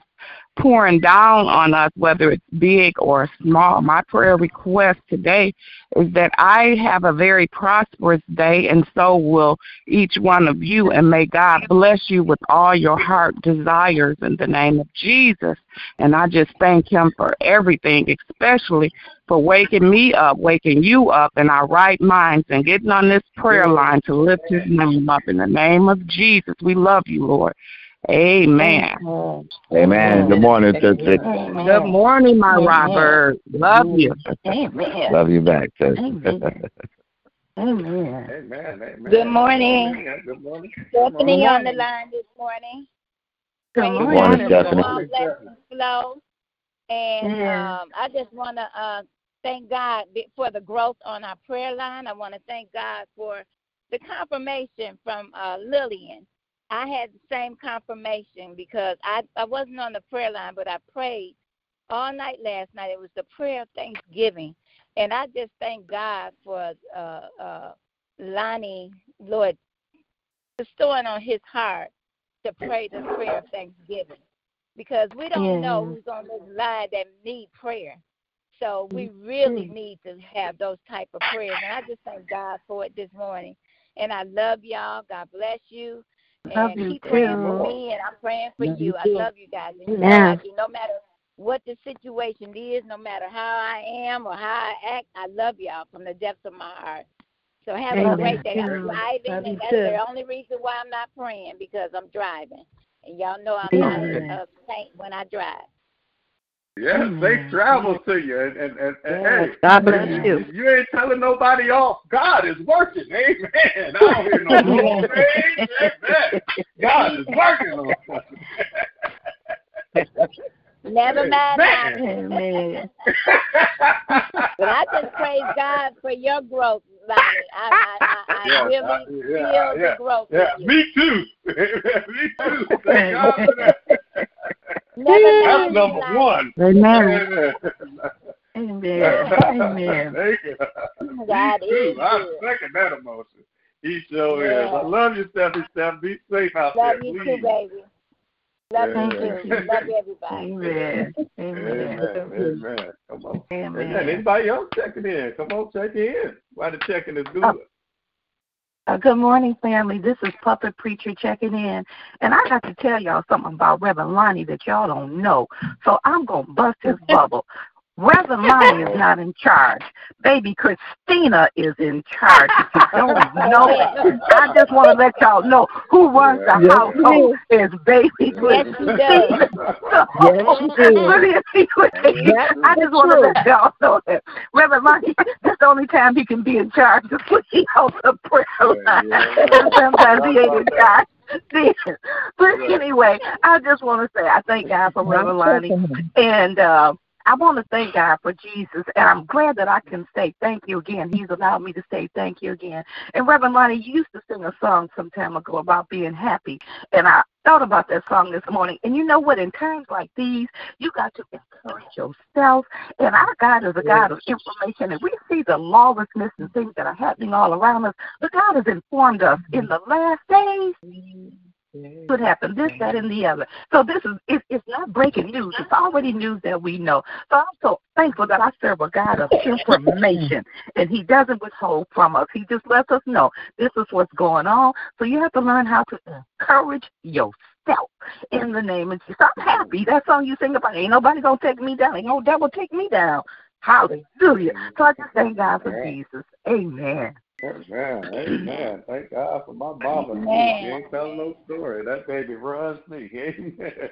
pouring down on us, whether it's big or small. My prayer request today is that I have a very prosperous day, and so will each one of you. And may God bless you with all your heart desires in the name of Jesus. And I just thank Him for everything, especially for waking me up, waking you up in our right minds, and getting on this prayer line to lift His name up in the name of Jesus. We love you, Lord. Amen. Good morning. Good morning, my Robert. Love you. Amen. Love you back. Amen. Good morning. Stephanie on the line this morning. Good morning, Stephanie. And I just want to thank God for the growth on our prayer line. I want to thank God for the confirmation from Lillian. I had the same confirmation because I wasn't on the prayer line, but I prayed all night last night. It was the prayer of thanksgiving. And I just thank God for Lonnie, Lord, bestowing on his heart to pray the prayer of thanksgiving, because we don't know who's on this line that need prayer. So we really need to have those type of prayers. And I just thank God for it this morning. And I love y'all. God bless you. And keep praying for me, and I'm praying for you. I love you guys. And no matter what the situation is, no matter how I am or how I act, I love y'all from the depths of my heart. So have a great day. I'm driving, and that's the only reason why I'm not praying, because I'm driving. And y'all know I'm not a saint when I drive. Yes, they travel to you. And hey, God bless you. You ain't telling nobody off. God is working. Amen. I don't hear no more. Amen. God is working on us. Never mind. Amen. But I just praise God for your growth. Like, I really feel the growth. Yeah. Me too. Thank God for that. That's number one. Amen. Amen. Thank you. God is good. I second that emotion. He sure is. I love you, Stephanie. Be safe out there. Love you too, baby. Love you too. Love everybody. Amen. Come on. Amen. Anybody else checking in? Come on, check in. Why the checking is good? Good morning, family. This is Puppet Preacher checking in, and I got to tell y'all something about Reverend Lonnie that y'all don't know, so I'm going to bust his bubble. Reverend Lonnie is not in charge. Baby Christina is in charge. If you don't know it, I just want to let y'all know who runs the household is Baby Christina. I just want to let y'all know that Reverend Lonnie, that's the only time he can be in charge is when he holds a prayer line. Sometimes he ain't in charge. But anyway, I just want to say I thank God for Reverend Lonnie, and I want to thank God for Jesus, and I'm glad that I can say thank you again. He's allowed me to say thank you again. And Reverend Lonnie, you used to sing a song some time ago about being happy, and I thought about that song this morning. And you know what? In times like these, you got to encourage yourself. And our God is a God of information, and we see the lawlessness and things that are happening all around us. But God has informed us in the last days. Could happen this, that, and the other. So this is it's not breaking news. It's already news that we know. So I'm so thankful that I serve a God of information, and he doesn't withhold from us. He just lets us know this is what's going on. So you have to learn how to encourage yourself. In the name of Jesus. I'm happy. That song you sing about, ain't nobody going to take me down. Ain't no devil take me down. Hallelujah. So I just thank God for Jesus. Amen. Amen. Thank God for my mama. She ain't telling no story. That baby runs me. Amen.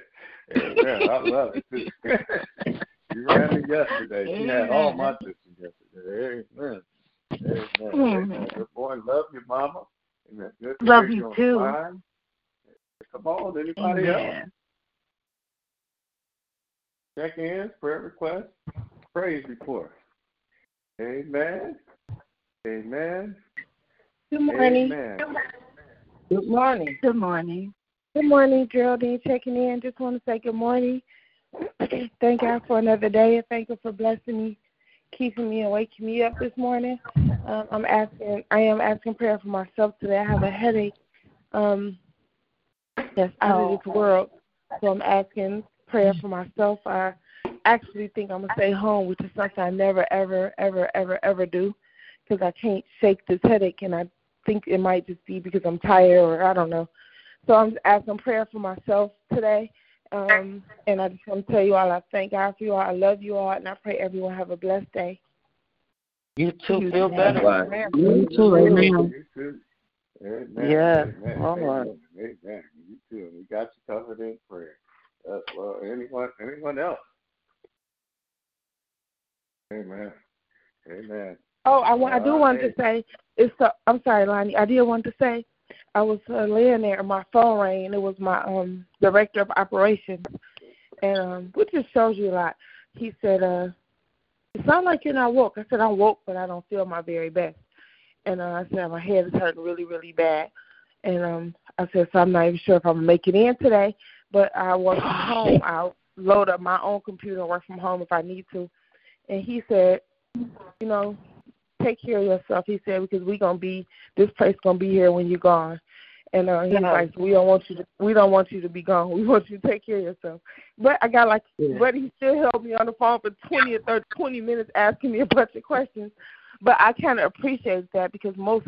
I love it. She ran me yesterday. She had all my sisters yesterday. Amen. Amen. Good boy. Love you, mama. Amen. Good to love you too. Time. Come on, anybody else? Check in, prayer request, praise report. Amen. Amen. Good morning. Amen. Good morning. Good morning. Good morning, Geraldine. Checking in. Just want to say good morning. Thank God for another day, and thank you for blessing me, keeping me and waking me up this morning. I am asking prayer for myself today. I have a headache that's out of this world, so I'm asking prayer for myself. I actually think I'm gonna stay home, which is something I never, ever do. Because I can't shake this headache, and I think it might just be because I'm tired or I don't know. So I'm asking prayer for myself today, and I just want to tell you all I thank God for you all. I love you all, and I pray everyone have a blessed day. You too. Feel better. You too. Amen. Yes. All right. Amen. You too. We got you covered in prayer. Well, anyone else? Amen. Amen. Oh, I do want to say, I'm sorry, Lonnie. I did want to say I was laying there and my phone rang, and it was my director of operations, and which just shows you a lot. He said, it sounds like you're not woke. I said, I'm woke, but I don't feel my very best. And I said, my head is hurting really, really bad. And I said, so I'm not even sure if I'm going to make it in today, but I work from home. I'll load up my own computer and work from home if I need to. And he said, you know, take care of yourself, he said, because we gonna be this place gonna be here when you're gone, and he's like, we don't want you to be gone. We want you to take care of yourself. But I got but he still held me on the phone for 20 minutes asking me a bunch of questions. But I kind of appreciate that because most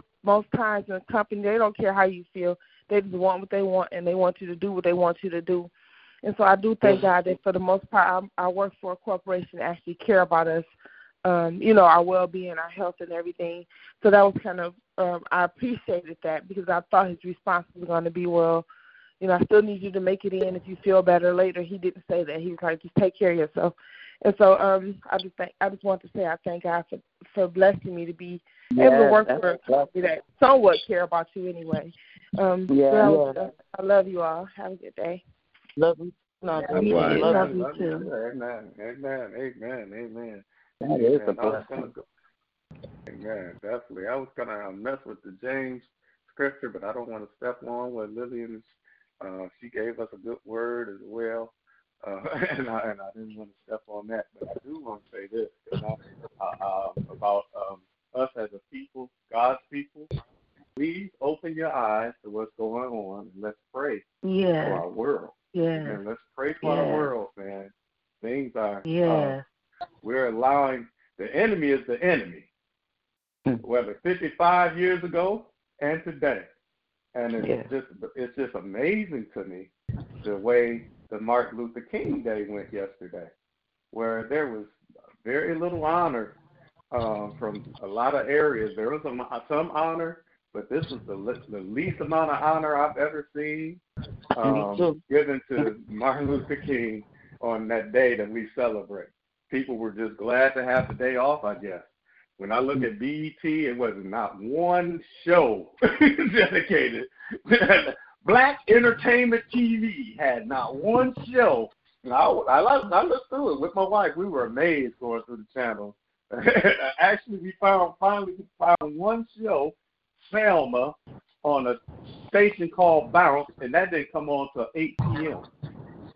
times in a company they don't care how you feel, they just want what they want and they want you to do what they want you to do. And so I do thank God that for the most part I work for a corporation that actually care about us. You know, our well-being, our health and everything. So that was kind of, I appreciated that because I thought his response was going to be, well, you know, I still need you to make it in if you feel better later. He didn't say that. He was like, just take care of yourself. And so I just want to say I thank God for blessing me to be able to work for a company that somewhat care about you anyway. I love you all. Have a good day. Love you. Love you too. Amen. Amen, definitely. I was going to mess with the James scripture, but I don't want to step on with Lillian. She gave us a good word as well, and I didn't want to step on that. But I do want to say this about us as a people, God's people. Please open your eyes to what's going on, and let's pray for our world. Yeah. And let's pray for our world, man. Things are... we're allowing the enemy is the enemy. Whether 55 years ago, and today. And it's just amazing to me the way the Martin Luther King Day went yesterday, where there was very little honor from a lot of areas. There was some honor, but this was the least amount of honor I've ever seen given to Martin Luther King on that day that we celebrate. People were just glad to have the day off, I guess. When I look at BET, it was not one show dedicated. Black Entertainment TV had not one show. And I looked through it with my wife. We were amazed going through the channel. Actually, we finally found one show, Selma, on a station called Bounce, and that didn't come on till 8 p.m.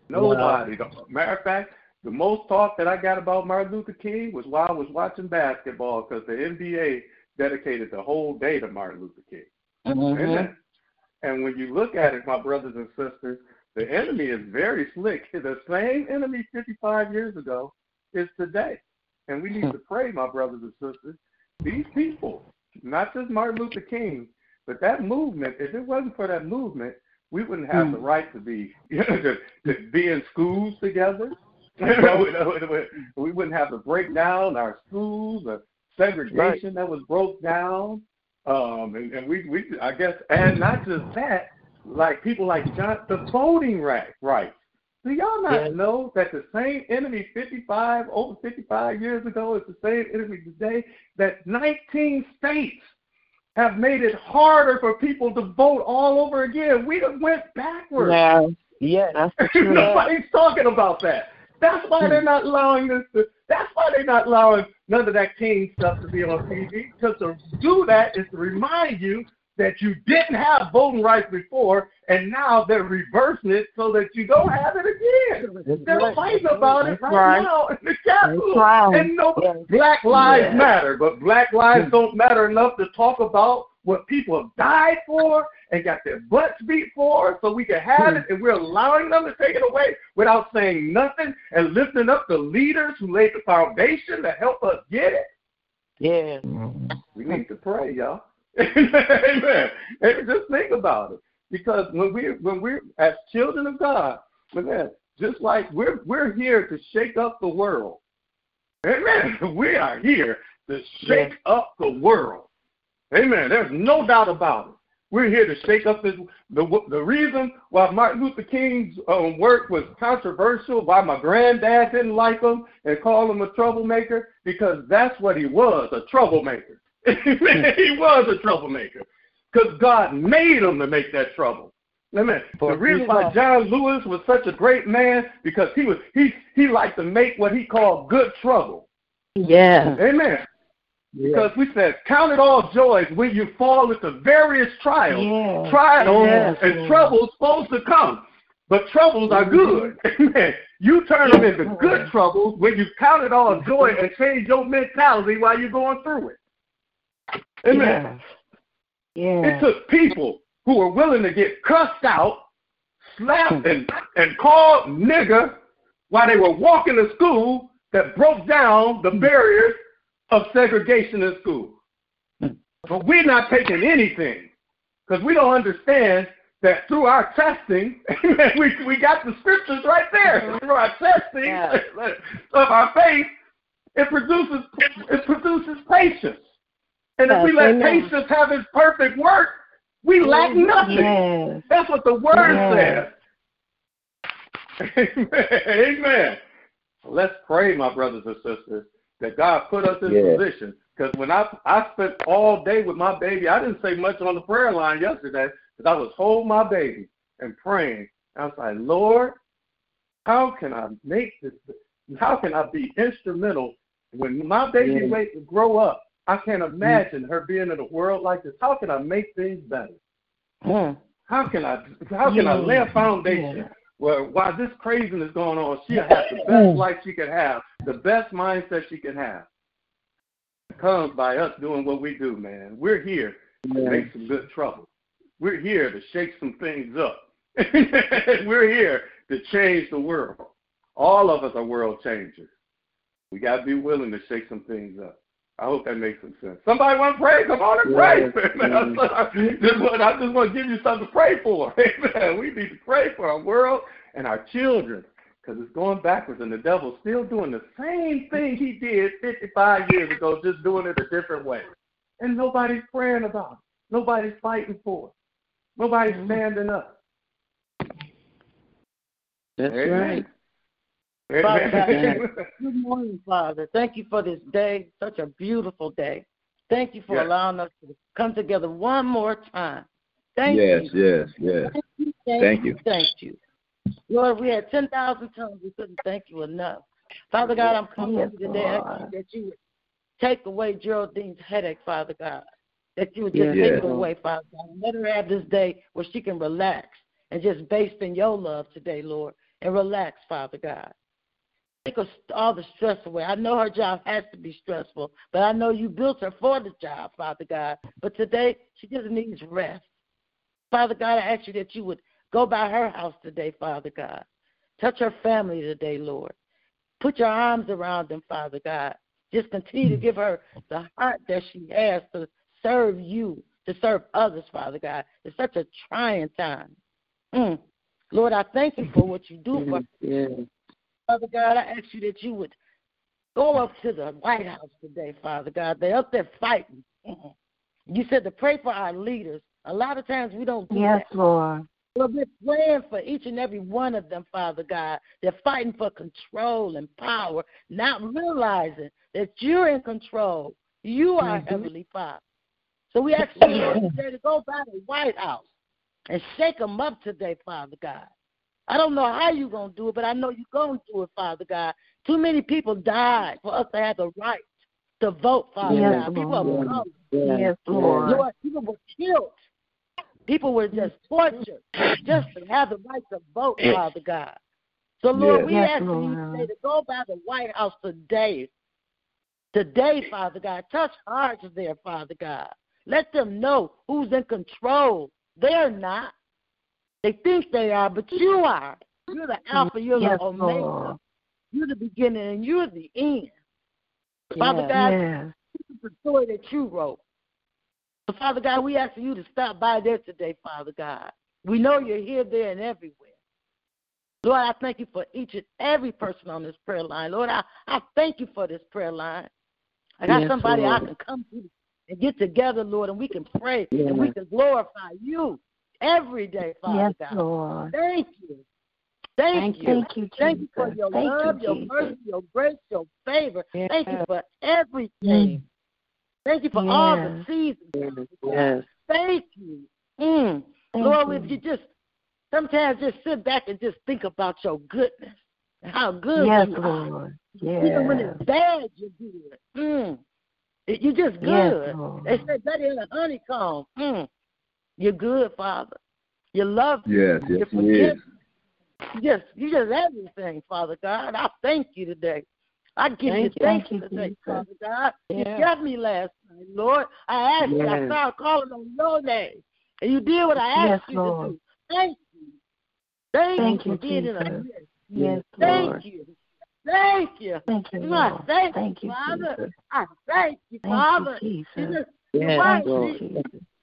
Nobody. Wow. Matter of fact, the most talk that I got about Martin Luther King was while I was watching basketball, because the NBA dedicated the whole day to Martin Luther King. Mm-hmm. And when you look at it, my brothers and sisters, the enemy is very slick. The same enemy 55 years ago is today. And we need to pray, my brothers and sisters, these people, not just Martin Luther King, but that movement, if it wasn't for that movement, we wouldn't have the right to be, to be in schools together. We wouldn't have to break down our schools, the segregation that was broke down. And not just that, like people like John, the voting rights. Do y'all not know that the same enemy over 55 years ago is the same enemy today, that 19 states have made it harder for people to vote all over again? We done went backwards. Yeah, that's true. Nobody's talking about that. That's why they're not allowing none of that King stuff to be on TV, because to do that is to remind you that you didn't have voting rights before, and now they're reversing it so that you don't have it again. They're fighting about it right now in the Capitol. And Black Lives Matter, but Black Lives don't matter enough to talk about what people have died for and got their butts beat for, so we can have it, and we're allowing them to take it away without saying nothing and lifting up the leaders who laid the foundation to help us get it. Yeah. We need to pray, y'all. Amen. And just think about it. Because when we're as children of God, amen, just like we're here to shake up the world. Amen. We are here to shake up the world. Amen. There's no doubt about it. We're here to shake up this. The reason why Martin Luther King's work was controversial, why my granddad didn't like him and call him a troublemaker, because that's what he was, a troublemaker. He was a troublemaker because God made him to make that trouble. Amen. The reason why John Lewis was such a great man, because he liked to make what he called good trouble. Yeah. Amen. Yeah. Because we said, count it all joys when you fall into various trials. Yeah. Trials and troubles supposed to come, but troubles are good. Amen. You turn them into good troubles when you count it all joy and change your mentality while you're going through it. Amen. Yeah. It took people who were willing to get cussed out, slapped, and called nigger while they were walking to school, that broke down the barriers of segregation in school. But we're not taking anything, because we don't understand that through our testing, we got the scriptures right there. Through our testing of our faith, it produces patience. And if we let patience have its perfect work, we lack nothing. Yes. That's what the word says. Amen. Let's pray, my brothers and sisters, that God put us in position. Because when I spent all day with my baby, I didn't say much on the prayer line yesterday, because I was holding my baby and praying. I was like, Lord, how can I be instrumental when my baby waits to grow up? I can't imagine her being in a world like this. How can I make things better? How can I lay a foundation where while this craziness is going on, she'll have the best life she can have, the best mindset she can have? It comes by us doing what we do, man. We're here to make some good trouble. We're here to shake some things up. We're here to change the world. All of us are world changers. We got to be willing to shake some things up. I hope that makes some sense. Somebody want to pray? Come on and pray. Amen. I just want to give you something to pray for. Amen. We need to pray for our world and our children because it's going backwards, and the devil's still doing the same thing he did 55 years ago, just doing it a different way. And nobody's praying about it. Nobody's fighting for it. Nobody's standing up. That's right. Father God, good morning, Father. Thank you for this day, such a beautiful day. Thank you for allowing us to come together one more time. Thank you. Thank you. Lord, we had 10,000 tongues. We couldn't thank you enough. Father God, I'm coming to you today asking that you would take away Geraldine's headache, Father God, that you would just take her away, Father God, and let her have this day where she can relax and just based in your love today, Lord, and relax, Father God. Take all the stress away. I know her job has to be stressful, but I know you built her for the job, Father God. But today, she just needs rest. Father God, I ask you that you would go by her house today, Father God. Touch her family today, Lord. Put your arms around them, Father God. Just continue to give her the heart that she has to serve you, to serve others, Father God. It's such a trying time. Lord, I thank you for what you do for her. Father God, I ask you that you would go up to the White House today, Father God. They're up there fighting. You said to pray for our leaders. A lot of times we don't do that. Yes, Lord. But we're praying for each and every one of them, Father God. They're fighting for control and power, not realizing that you're in control. You are Heavenly Father. So we ask you today to go by the White House and shake them up today, Father God. I don't know how you're going to do it, but I know you're going to do it, Father God. Too many people died for us to have the right to vote, Father God. People are broke. Yes, Lord. Lord, people were killed. People were just tortured just to have the right to vote, Father God. So, Lord, we ask you today to go by the White House today. Today, Father God, touch hearts there, Father God. Let them know who's in control. They're not. They think they are, but you are. You're the Alpha, you're the Omega. Lord. You're the beginning, and you're the end. Yeah, Father God, this is the story that you wrote. So, Father God, we ask you to stop by there today, Father God. We know you're here, there, and everywhere. Lord, I thank you for each and every person on this prayer line. Lord, I thank you for this prayer line. I got somebody Lord. I can come to and get together, Lord, and we can pray, and we can glorify you. Every day, Father God. Lord. Thank you. Thank you. Thank you, Jesus. Thank you for your love, your mercy, your grace, your favor. Yes. Thank you for everything. Thank you for all the seasons. Yes. Thank you. Thank Lord, you. If you just sometimes just sit back and just think about your goodness, how good you are. Yes. Even when it's bad, you're good. You're just good. Yes, they said better than a honeycomb. You're good, Father. You love me. Yes, yes, yes. You just everything, Father God. I thank you today. I give you thanks today, Father God. You kept me last night, Lord. I asked you. I started calling on your name. And you did what I asked you Lord. To do. Thank you. Thank you for being in our midst. Yes, Lord. Thank you. Thank you, Father. I thank you, Father. Thank you, Jesus.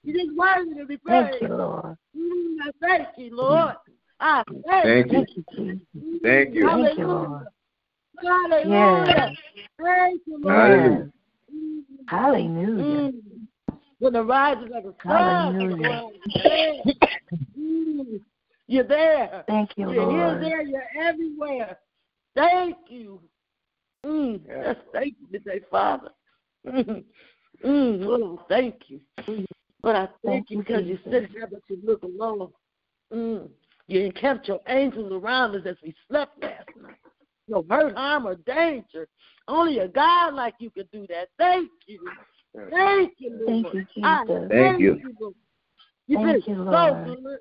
You just want me to be praised. Thank you, Lord. I thank you, Lord. I thank you. Thank you. Hallelujah. Hallelujah. Thank you, Lord. Hallelujah. When the rises of the clouds, you're there. Thank you, Lord. You're there. You're everywhere. Thank you. Yes, thank you today, Father. Lord, thank you. But I thank you because you sit there, but you look alone. You kept your angels around us as we slept last night. No hurt, harm, or danger. Only a God like you could do that. Thank you. Thank you, Lord. Thank you, Jesus. Thank you. You've been so good.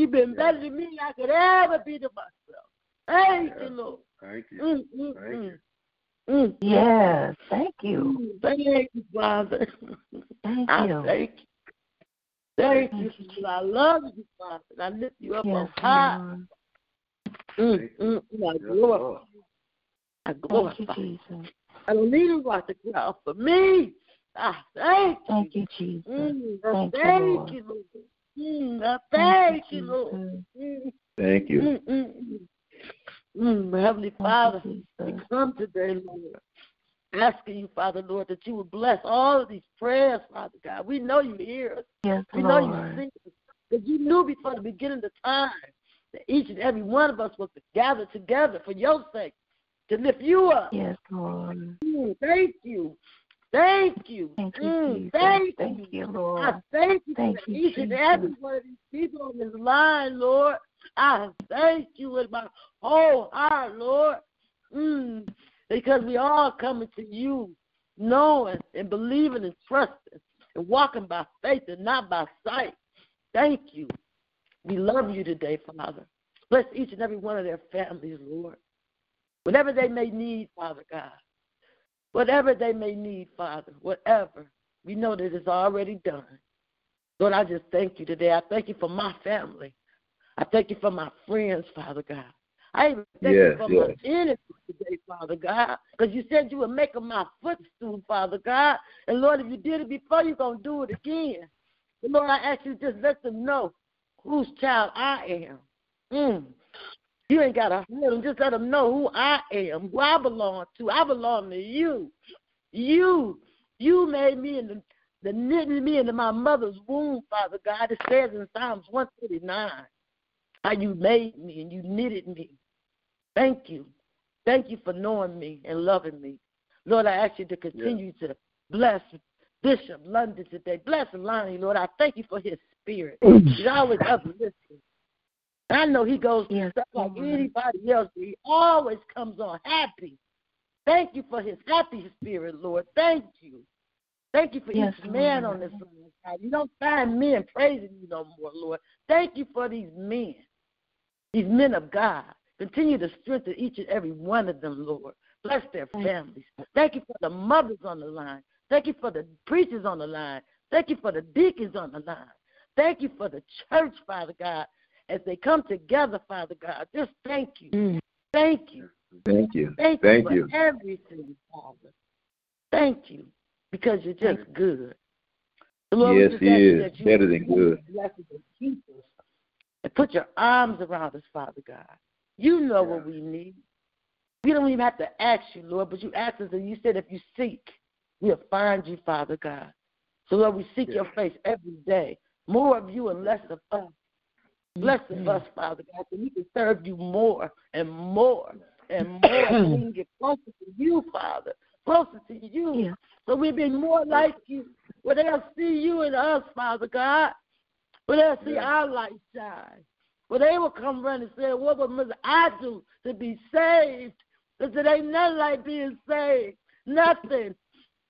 You've been better than me I could ever be to myself. Thank you, Lord. Thank you. Thank you. Yes, thank you. Thank you, Father. Thank you. Thank you. I love you, Father. I lift you up on high. I glorify you. I glorify you. and a leader like the crowd for me. I thank you, Jesus. Thank you, Lord. Thank you, Lord. Thank you. Heavenly Father, we come today, Lord, asking you, Father, Lord, that you would bless all of these prayers, Father God. We know you hear us. Yes, we know you see us. Because you knew before the beginning of the time that each and every one of us was to gather together for your sake, to lift you up. Yes, Lord. Thank you. Thank you. Thank you, Jesus. Thank you, Lord. I thank you for each and every one of these people on this line, Lord. I thank you with my whole heart, Lord, because we all coming to you knowing and believing and trusting and walking by faith and not by sight. Thank you. We love you today, Father. Bless each and every one of their families, Lord. Whatever they may need, Father God. Whatever they may need, Father, whatever. We know that it's already done. Lord, I just thank you today. I thank you for my family. I thank you for my friends, Father God. I even thank you for my enemies today, Father God, because you said you would make them my footstool, Father God. And, Lord, if you did it before, you're going to do it again. But Lord, I ask you just let them know whose child I am. You ain't got to hurt them. Just let them know who I am, who I belong to. I belong to you. You made me in the knitting me into my mother's womb, Father God. It says in Psalms 139 how you made me and you knitted me. Thank you. Thank you for knowing me and loving me. Lord, I ask you to continue to bless Bishop London today. Bless Lonnie, Lord. I thank you for his spirit. He's always uplifting. I know he goes through stuff like anybody else, but he always comes on happy. Thank you for his happy spirit, Lord. Thank you. Thank you for each man on this line. You don't find men praising you no more, Lord. Thank you for these men of God. Continue to strengthen each and every one of them, Lord. Bless their families. Thank you for the mothers on the line. Thank you for the preachers on the line. Thank you for the deacons on the line. Thank you for the church, Father God, as they come together, Father God. Just thank you. Thank you. Thank you. Thank you for everything, Father. Thank you, because you're just good. Lord, yes, He is. Better than good. And put your arms around us, Father God. You know what we need. We don't even have to ask you, Lord, but you asked us, and you said if you seek, we'll find you, Father God. So, Lord, we seek your face every day. More of you and less of us. Bless us, Father God, so we can serve you more and more and more. So we can get closer to you, Father, closer to you. So we'll be more like you. Where they'll see you and us, Father God. Where they'll see our light shine. Where they will come running and say, what must I do to be saved? Because it ain't nothing like being saved. Nothing.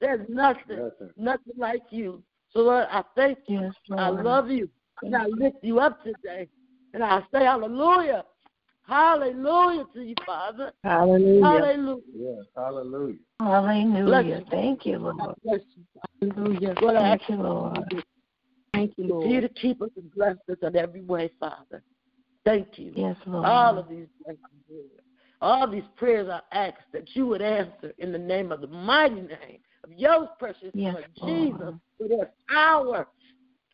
There's nothing like you. So, Lord, I thank you. Yes, Lord. I love you. And I lift you up today. And I say hallelujah. Hallelujah to you, Father. Hallelujah. Hallelujah. Yes, hallelujah. Hallelujah. Thank you, Lord. God bless you. Hallelujah. Lord, thank you, Lord. Thank you, Lord. Continue to keep us and bless us in every way, Father. Thank you. Yes, Lord. All of these blessings, Lord. All these prayers I ask that you would answer in the name of the mighty name of your precious Son, Jesus. For there's power.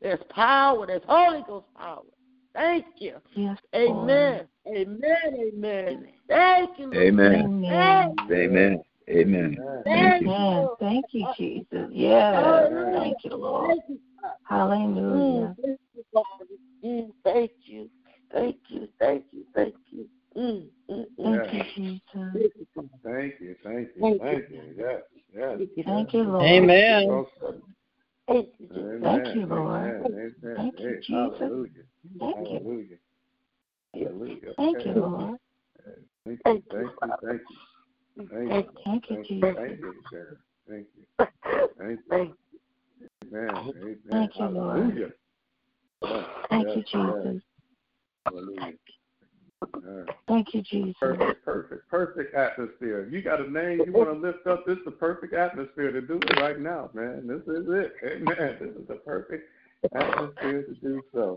There's power. There's Holy Ghost power. Thank you. Yes, amen. Lord. Amen. Amen. Thank you, Lord. Amen. Amen. Amen. Amen. Thank you. Amen. Thank you, Jesus. Yes. Thank you, Lord. Hallelujah. Thank you, Lord. Thank you. Thank you. Thank you. Thank you. Thank you, Jesus. Thank you. Yes. Thank you, Lord. Amen. Thank you, Jesus. Thank you, Lord. Thank you, Jesus. Hallelujah. Hallelujah. Hallelujah. Thank you, Lord. Thank you. Thank you, Jesus. Thank you. Amen. Thank you, Lord. Thank you, Jesus. Hallelujah. Thank you, Jesus. Perfect atmosphere. You got a name you want to lift up, this is the perfect atmosphere to do it right now, man. This is it. Amen. This is the perfect atmosphere to do so.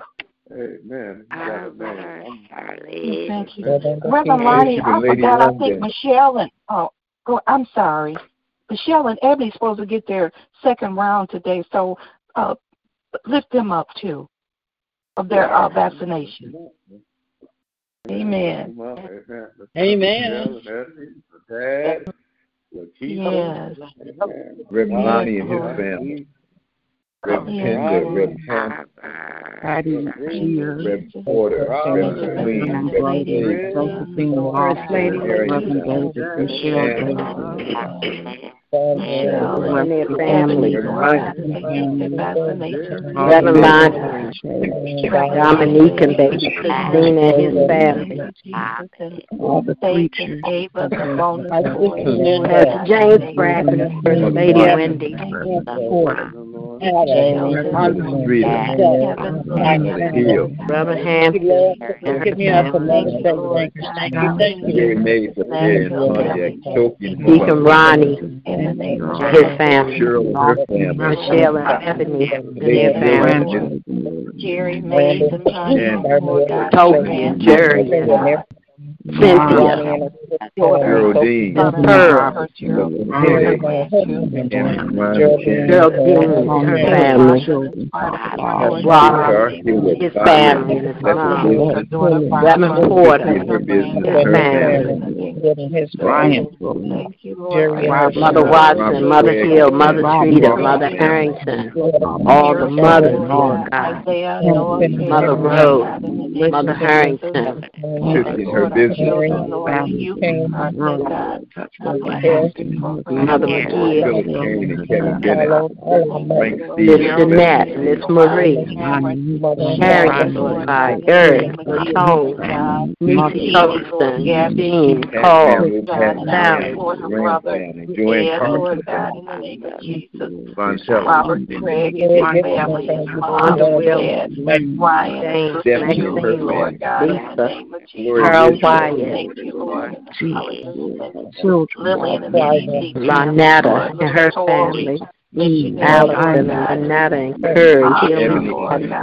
Amen. You got a name. Thank you. Reverend Lonnie, I forgot I think Michelle and I'm sorry. Michelle and Ebony supposed to get their second round today, so lift them up, too, of their vaccination. Amen. Amen. Dad, Lakeisha, Reverend Lonnie and his family. Reverend Kendra, Reverend Pam, Reverend Porter, Reverend Williams, Reverend Williams, Dominique and Christina and his family. All the preachers. James Bradford, First Lady Wendy. Reverend Hampton. Give me up for love. Deacon Ronnie. His family, Michelle and Ebony, their family, Jerry, May, Toby and Jerry, Cynthia, Geraldine, Pearl, Geraldine, her family, Robert, his family, Reverend Porter, his family, Brian, Mother Watson, Mother Hill, Mother Treater, Mother Harrington, all the mothers, Lord God, Mother Rose, Mother Harrington, Mother McGee, Miss Jeanette, Miss Marie, Harriet, Eric, Tone, Missy Huddleston, Dean, Paul, Sally, Joanne Carter, Robert Craig and my family, Wanda Williams, Ryan, Lisa, Carl Wyatt, Lillian Lonetta and her family. Allison, Anata, and Curry, Denise,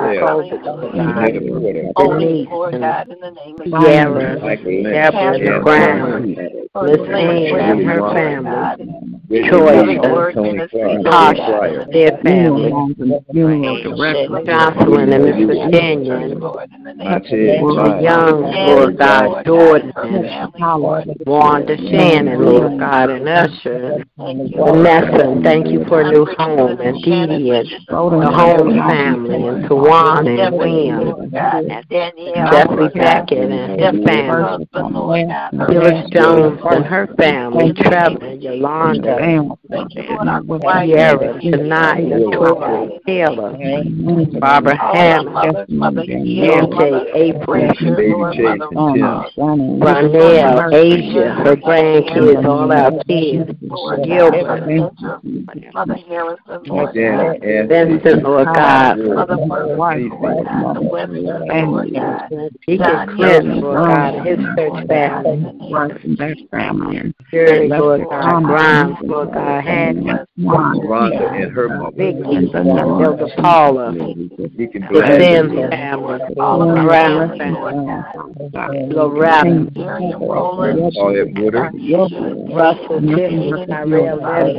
Sierra, Deborah, and Brown, Miss Ann and her family, Choice, Tasha, their family, Jocelyn and Miss Virginia, Young, Lord God, Jordan, Wanda Shannon, Lord God, and Usher, Vanessa, thank you for new home, and Didi, and the Holmes family, and Tawana, and William, Jeffrey Beckett, and his family, Phyllis Jones, and her family, Trevor, Yolanda, Sierra, Shania, Tori, Taylor, Barbara Hannah, Dante, April, Ronell, Asia, her grandkids, all our kids, Gilbert, Mother Harrison, Lord God, Vincent, Lord God, Mother White, Lord God, Webster, Lord God, Deacon Cliff, Lord God, his church family, Jerry, Lord God, Grimes, Lord God, Hadley, Rhonda and her mother, Vicky, Elder Paula, the Sims family, Brown family, Loretta, Russell, Tiffany, Tyrell,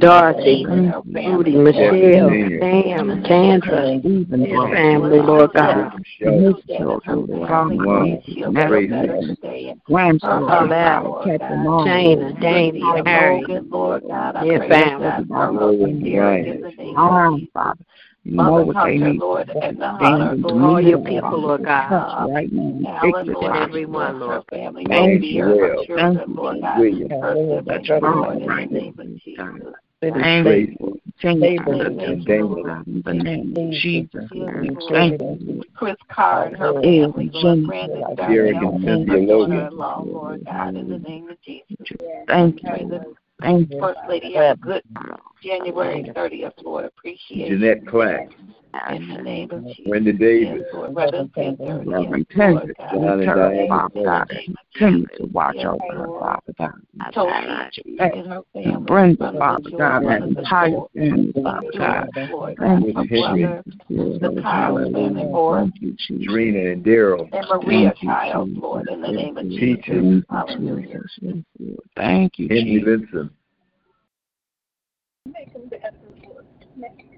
Dorothy, Rudy, Michelle, Sam, Chandra, their family, Lord God, Shana, Danny, Harry, their family, Mother Hunter, Lord, and the honor for all your people, Lord God. Right now, Lord, everyone, Lord, family, Lord, dear, children, Lord, God, Lord, Jesus. Chris Carr and her family, Lord, Brandon, Lord, God, in the name of Jesus. Thank you. First Lady, have a good January 30th, Lord. Appreciate it. Jeanette Clark. in the name of Jesus. Wendy Davis, Reverend Tender, watch over her, Father God. And bring the Father God, that entire family, Father God. Thank you, the Kyle's family, Lord. Drina and Daryl. And Maria Kyle, Lord, in the name of Jesus. Hallelujah. Thank you, Jesus.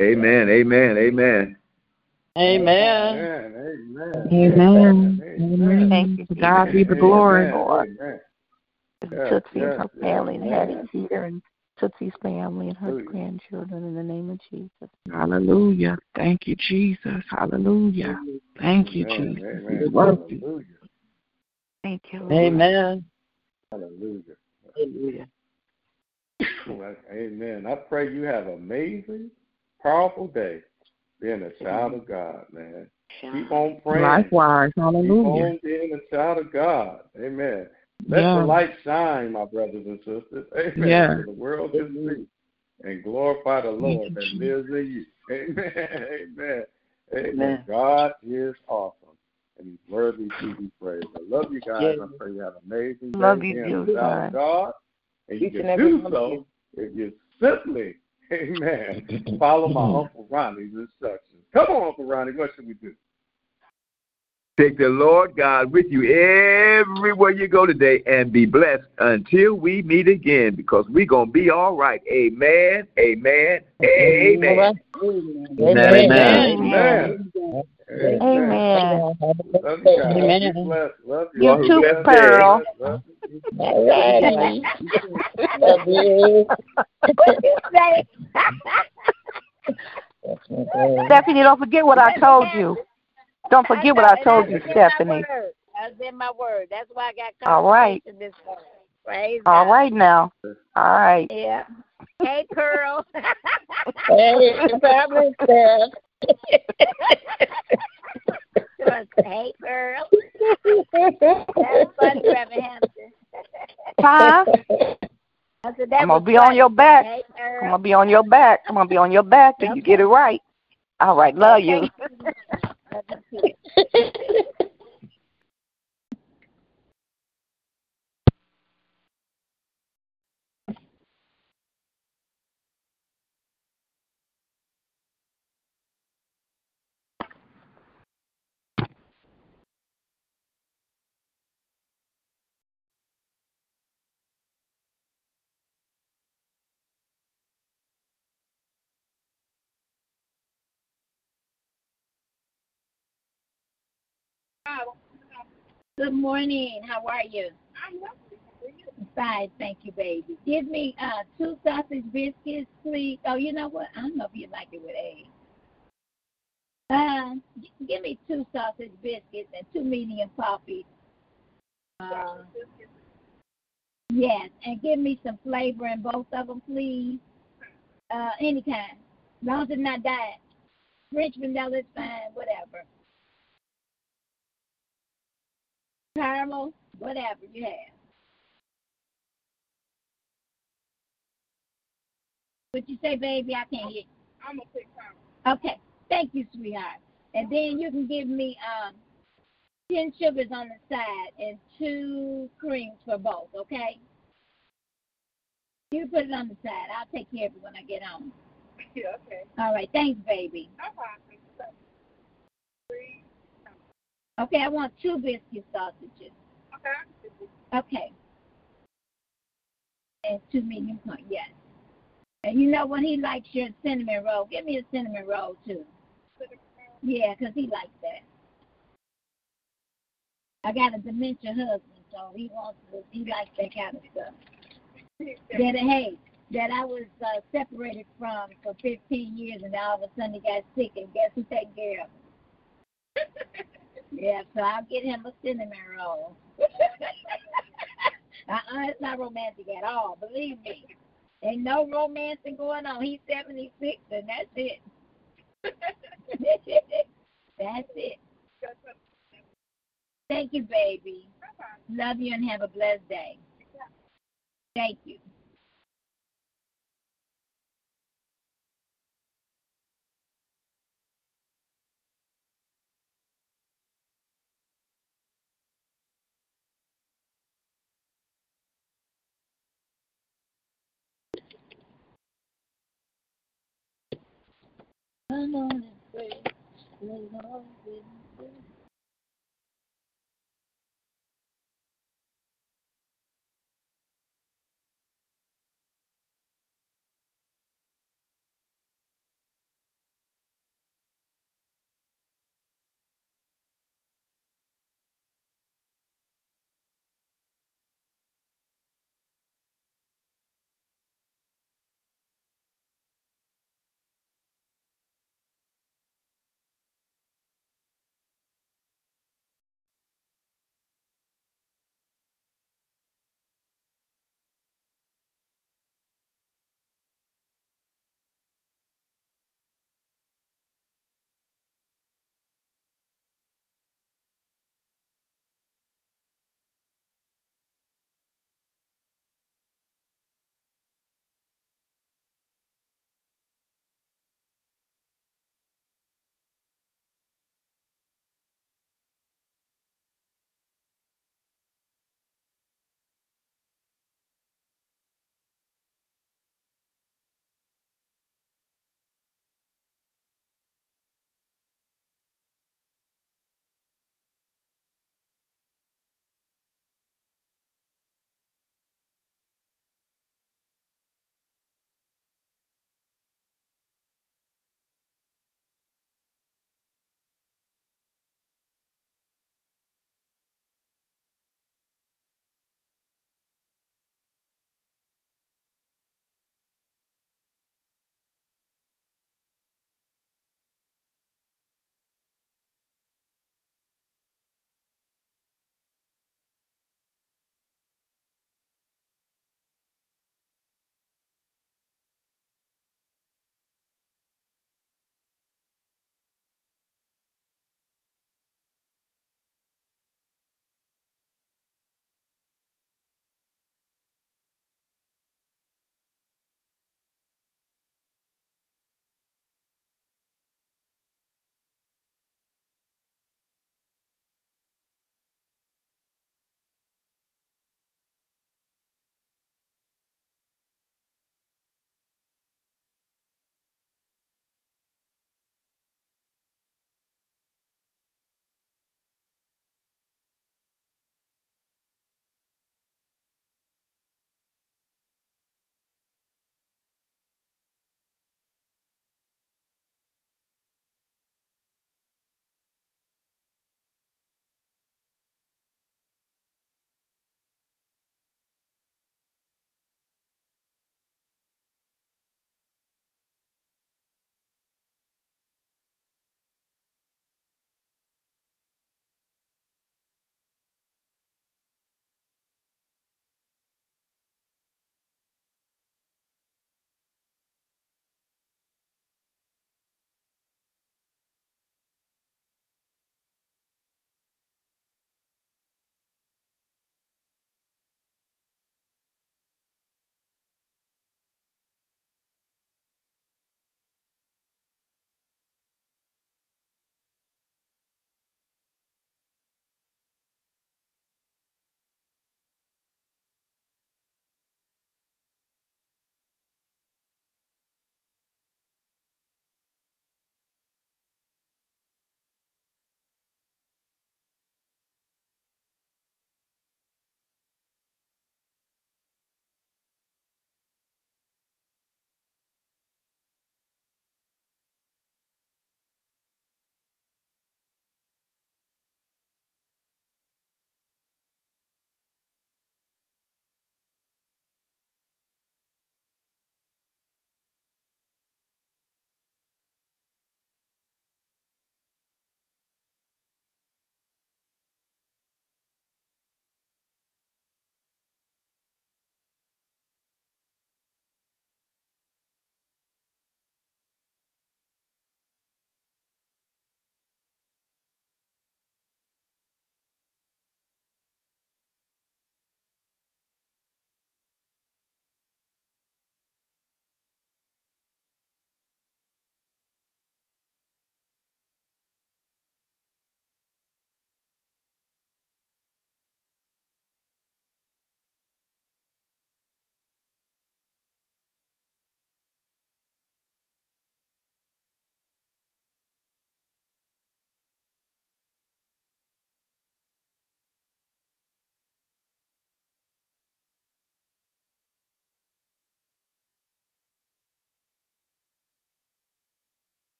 Amen, amen, amen. Amen. Amen. Amen. Amen. Thank you. To God be the glory, Lord. Tootsie and her family, and Hattie Peter and Tootsie's family and her grandchildren, in the name of Jesus. Hallelujah. Thank you, Jesus. Hallelujah. Thank you, Jesus. You're worthy. Thank you, Lord. Amen. Hallelujah. Hallelujah. Amen. I pray you have an amazing, powerful day being a child of God, man. Keep on praying. Likewise. Hallelujah. Keep on being a child of God. Amen. Let the light shine, my brothers and sisters. Amen. So the world is free. And glorify the Lord that lives in you. Amen. Amen. Amen. God is awesome. And he's worthy to be praised. I love you guys. I pray you have an amazing day being a child of God. And you can do so if you simply, amen, follow my Uncle Ronnie's instructions. Come on, Uncle Ronnie, what should we do? Take the Lord God with you everywhere you go today and be blessed until we meet again, because we're going to be all right. Amen, amen, amen. Amen. Amen. Amen. Amen. You too, Pearl. All right. Love you. What you say? Stephanie, don't forget what I told you. Don't forget what I told you, Stephanie. That's in my word. That's why I got caught in this word. Praise God. All right now. All right. Yeah. Hey, Pearl. Hey, family, Steph. Hey, Pearl. That's fun, Reverend Hampton. Huh? I'm going to be on your back. Hey, I'm going to be on your back. I'm going to be on your back till you get it right. All right. Love you. Good morning. How are you? Bye. Thank you, baby. Give me 2 sausage biscuits, please. Oh, you know what? I don't know if you like it with eggs. Give me 2 sausage biscuits and 2 medium coffees. Yes, and give me some flavor in both of them, please. Any kind. As long as it's not diet. Rich vanilla is fine, whatever. Caramel, whatever you have. What you say, baby? I can't hear you. I'm going to pick caramel. Okay. Thank you, sweetheart. And then you can give me 10 sugars on the side and 2 creams for both, okay? You put it on the side. I'll take care of it when I get home. Yeah, okay. All right. Thanks, baby. No problem. Okay, I want 2 biscuit sausages. Okay. Okay. And 2 medium corn, yes. And you know what? He likes your cinnamon roll. Give me a cinnamon roll, too. Yeah, because he likes that. I got a dementia husband, so he likes that kind of stuff. That I was separated from for 15 years, and all of a sudden he got sick, and guess who takes care of him? Yeah, so I'll get him a cinnamon roll. It's not romantic at all, believe me. Ain't no romancing going on. He's 76, and that's it. That's it. Thank you, baby. Love you and have a blessed day. Thank you. Run on and pray. Run on and pray.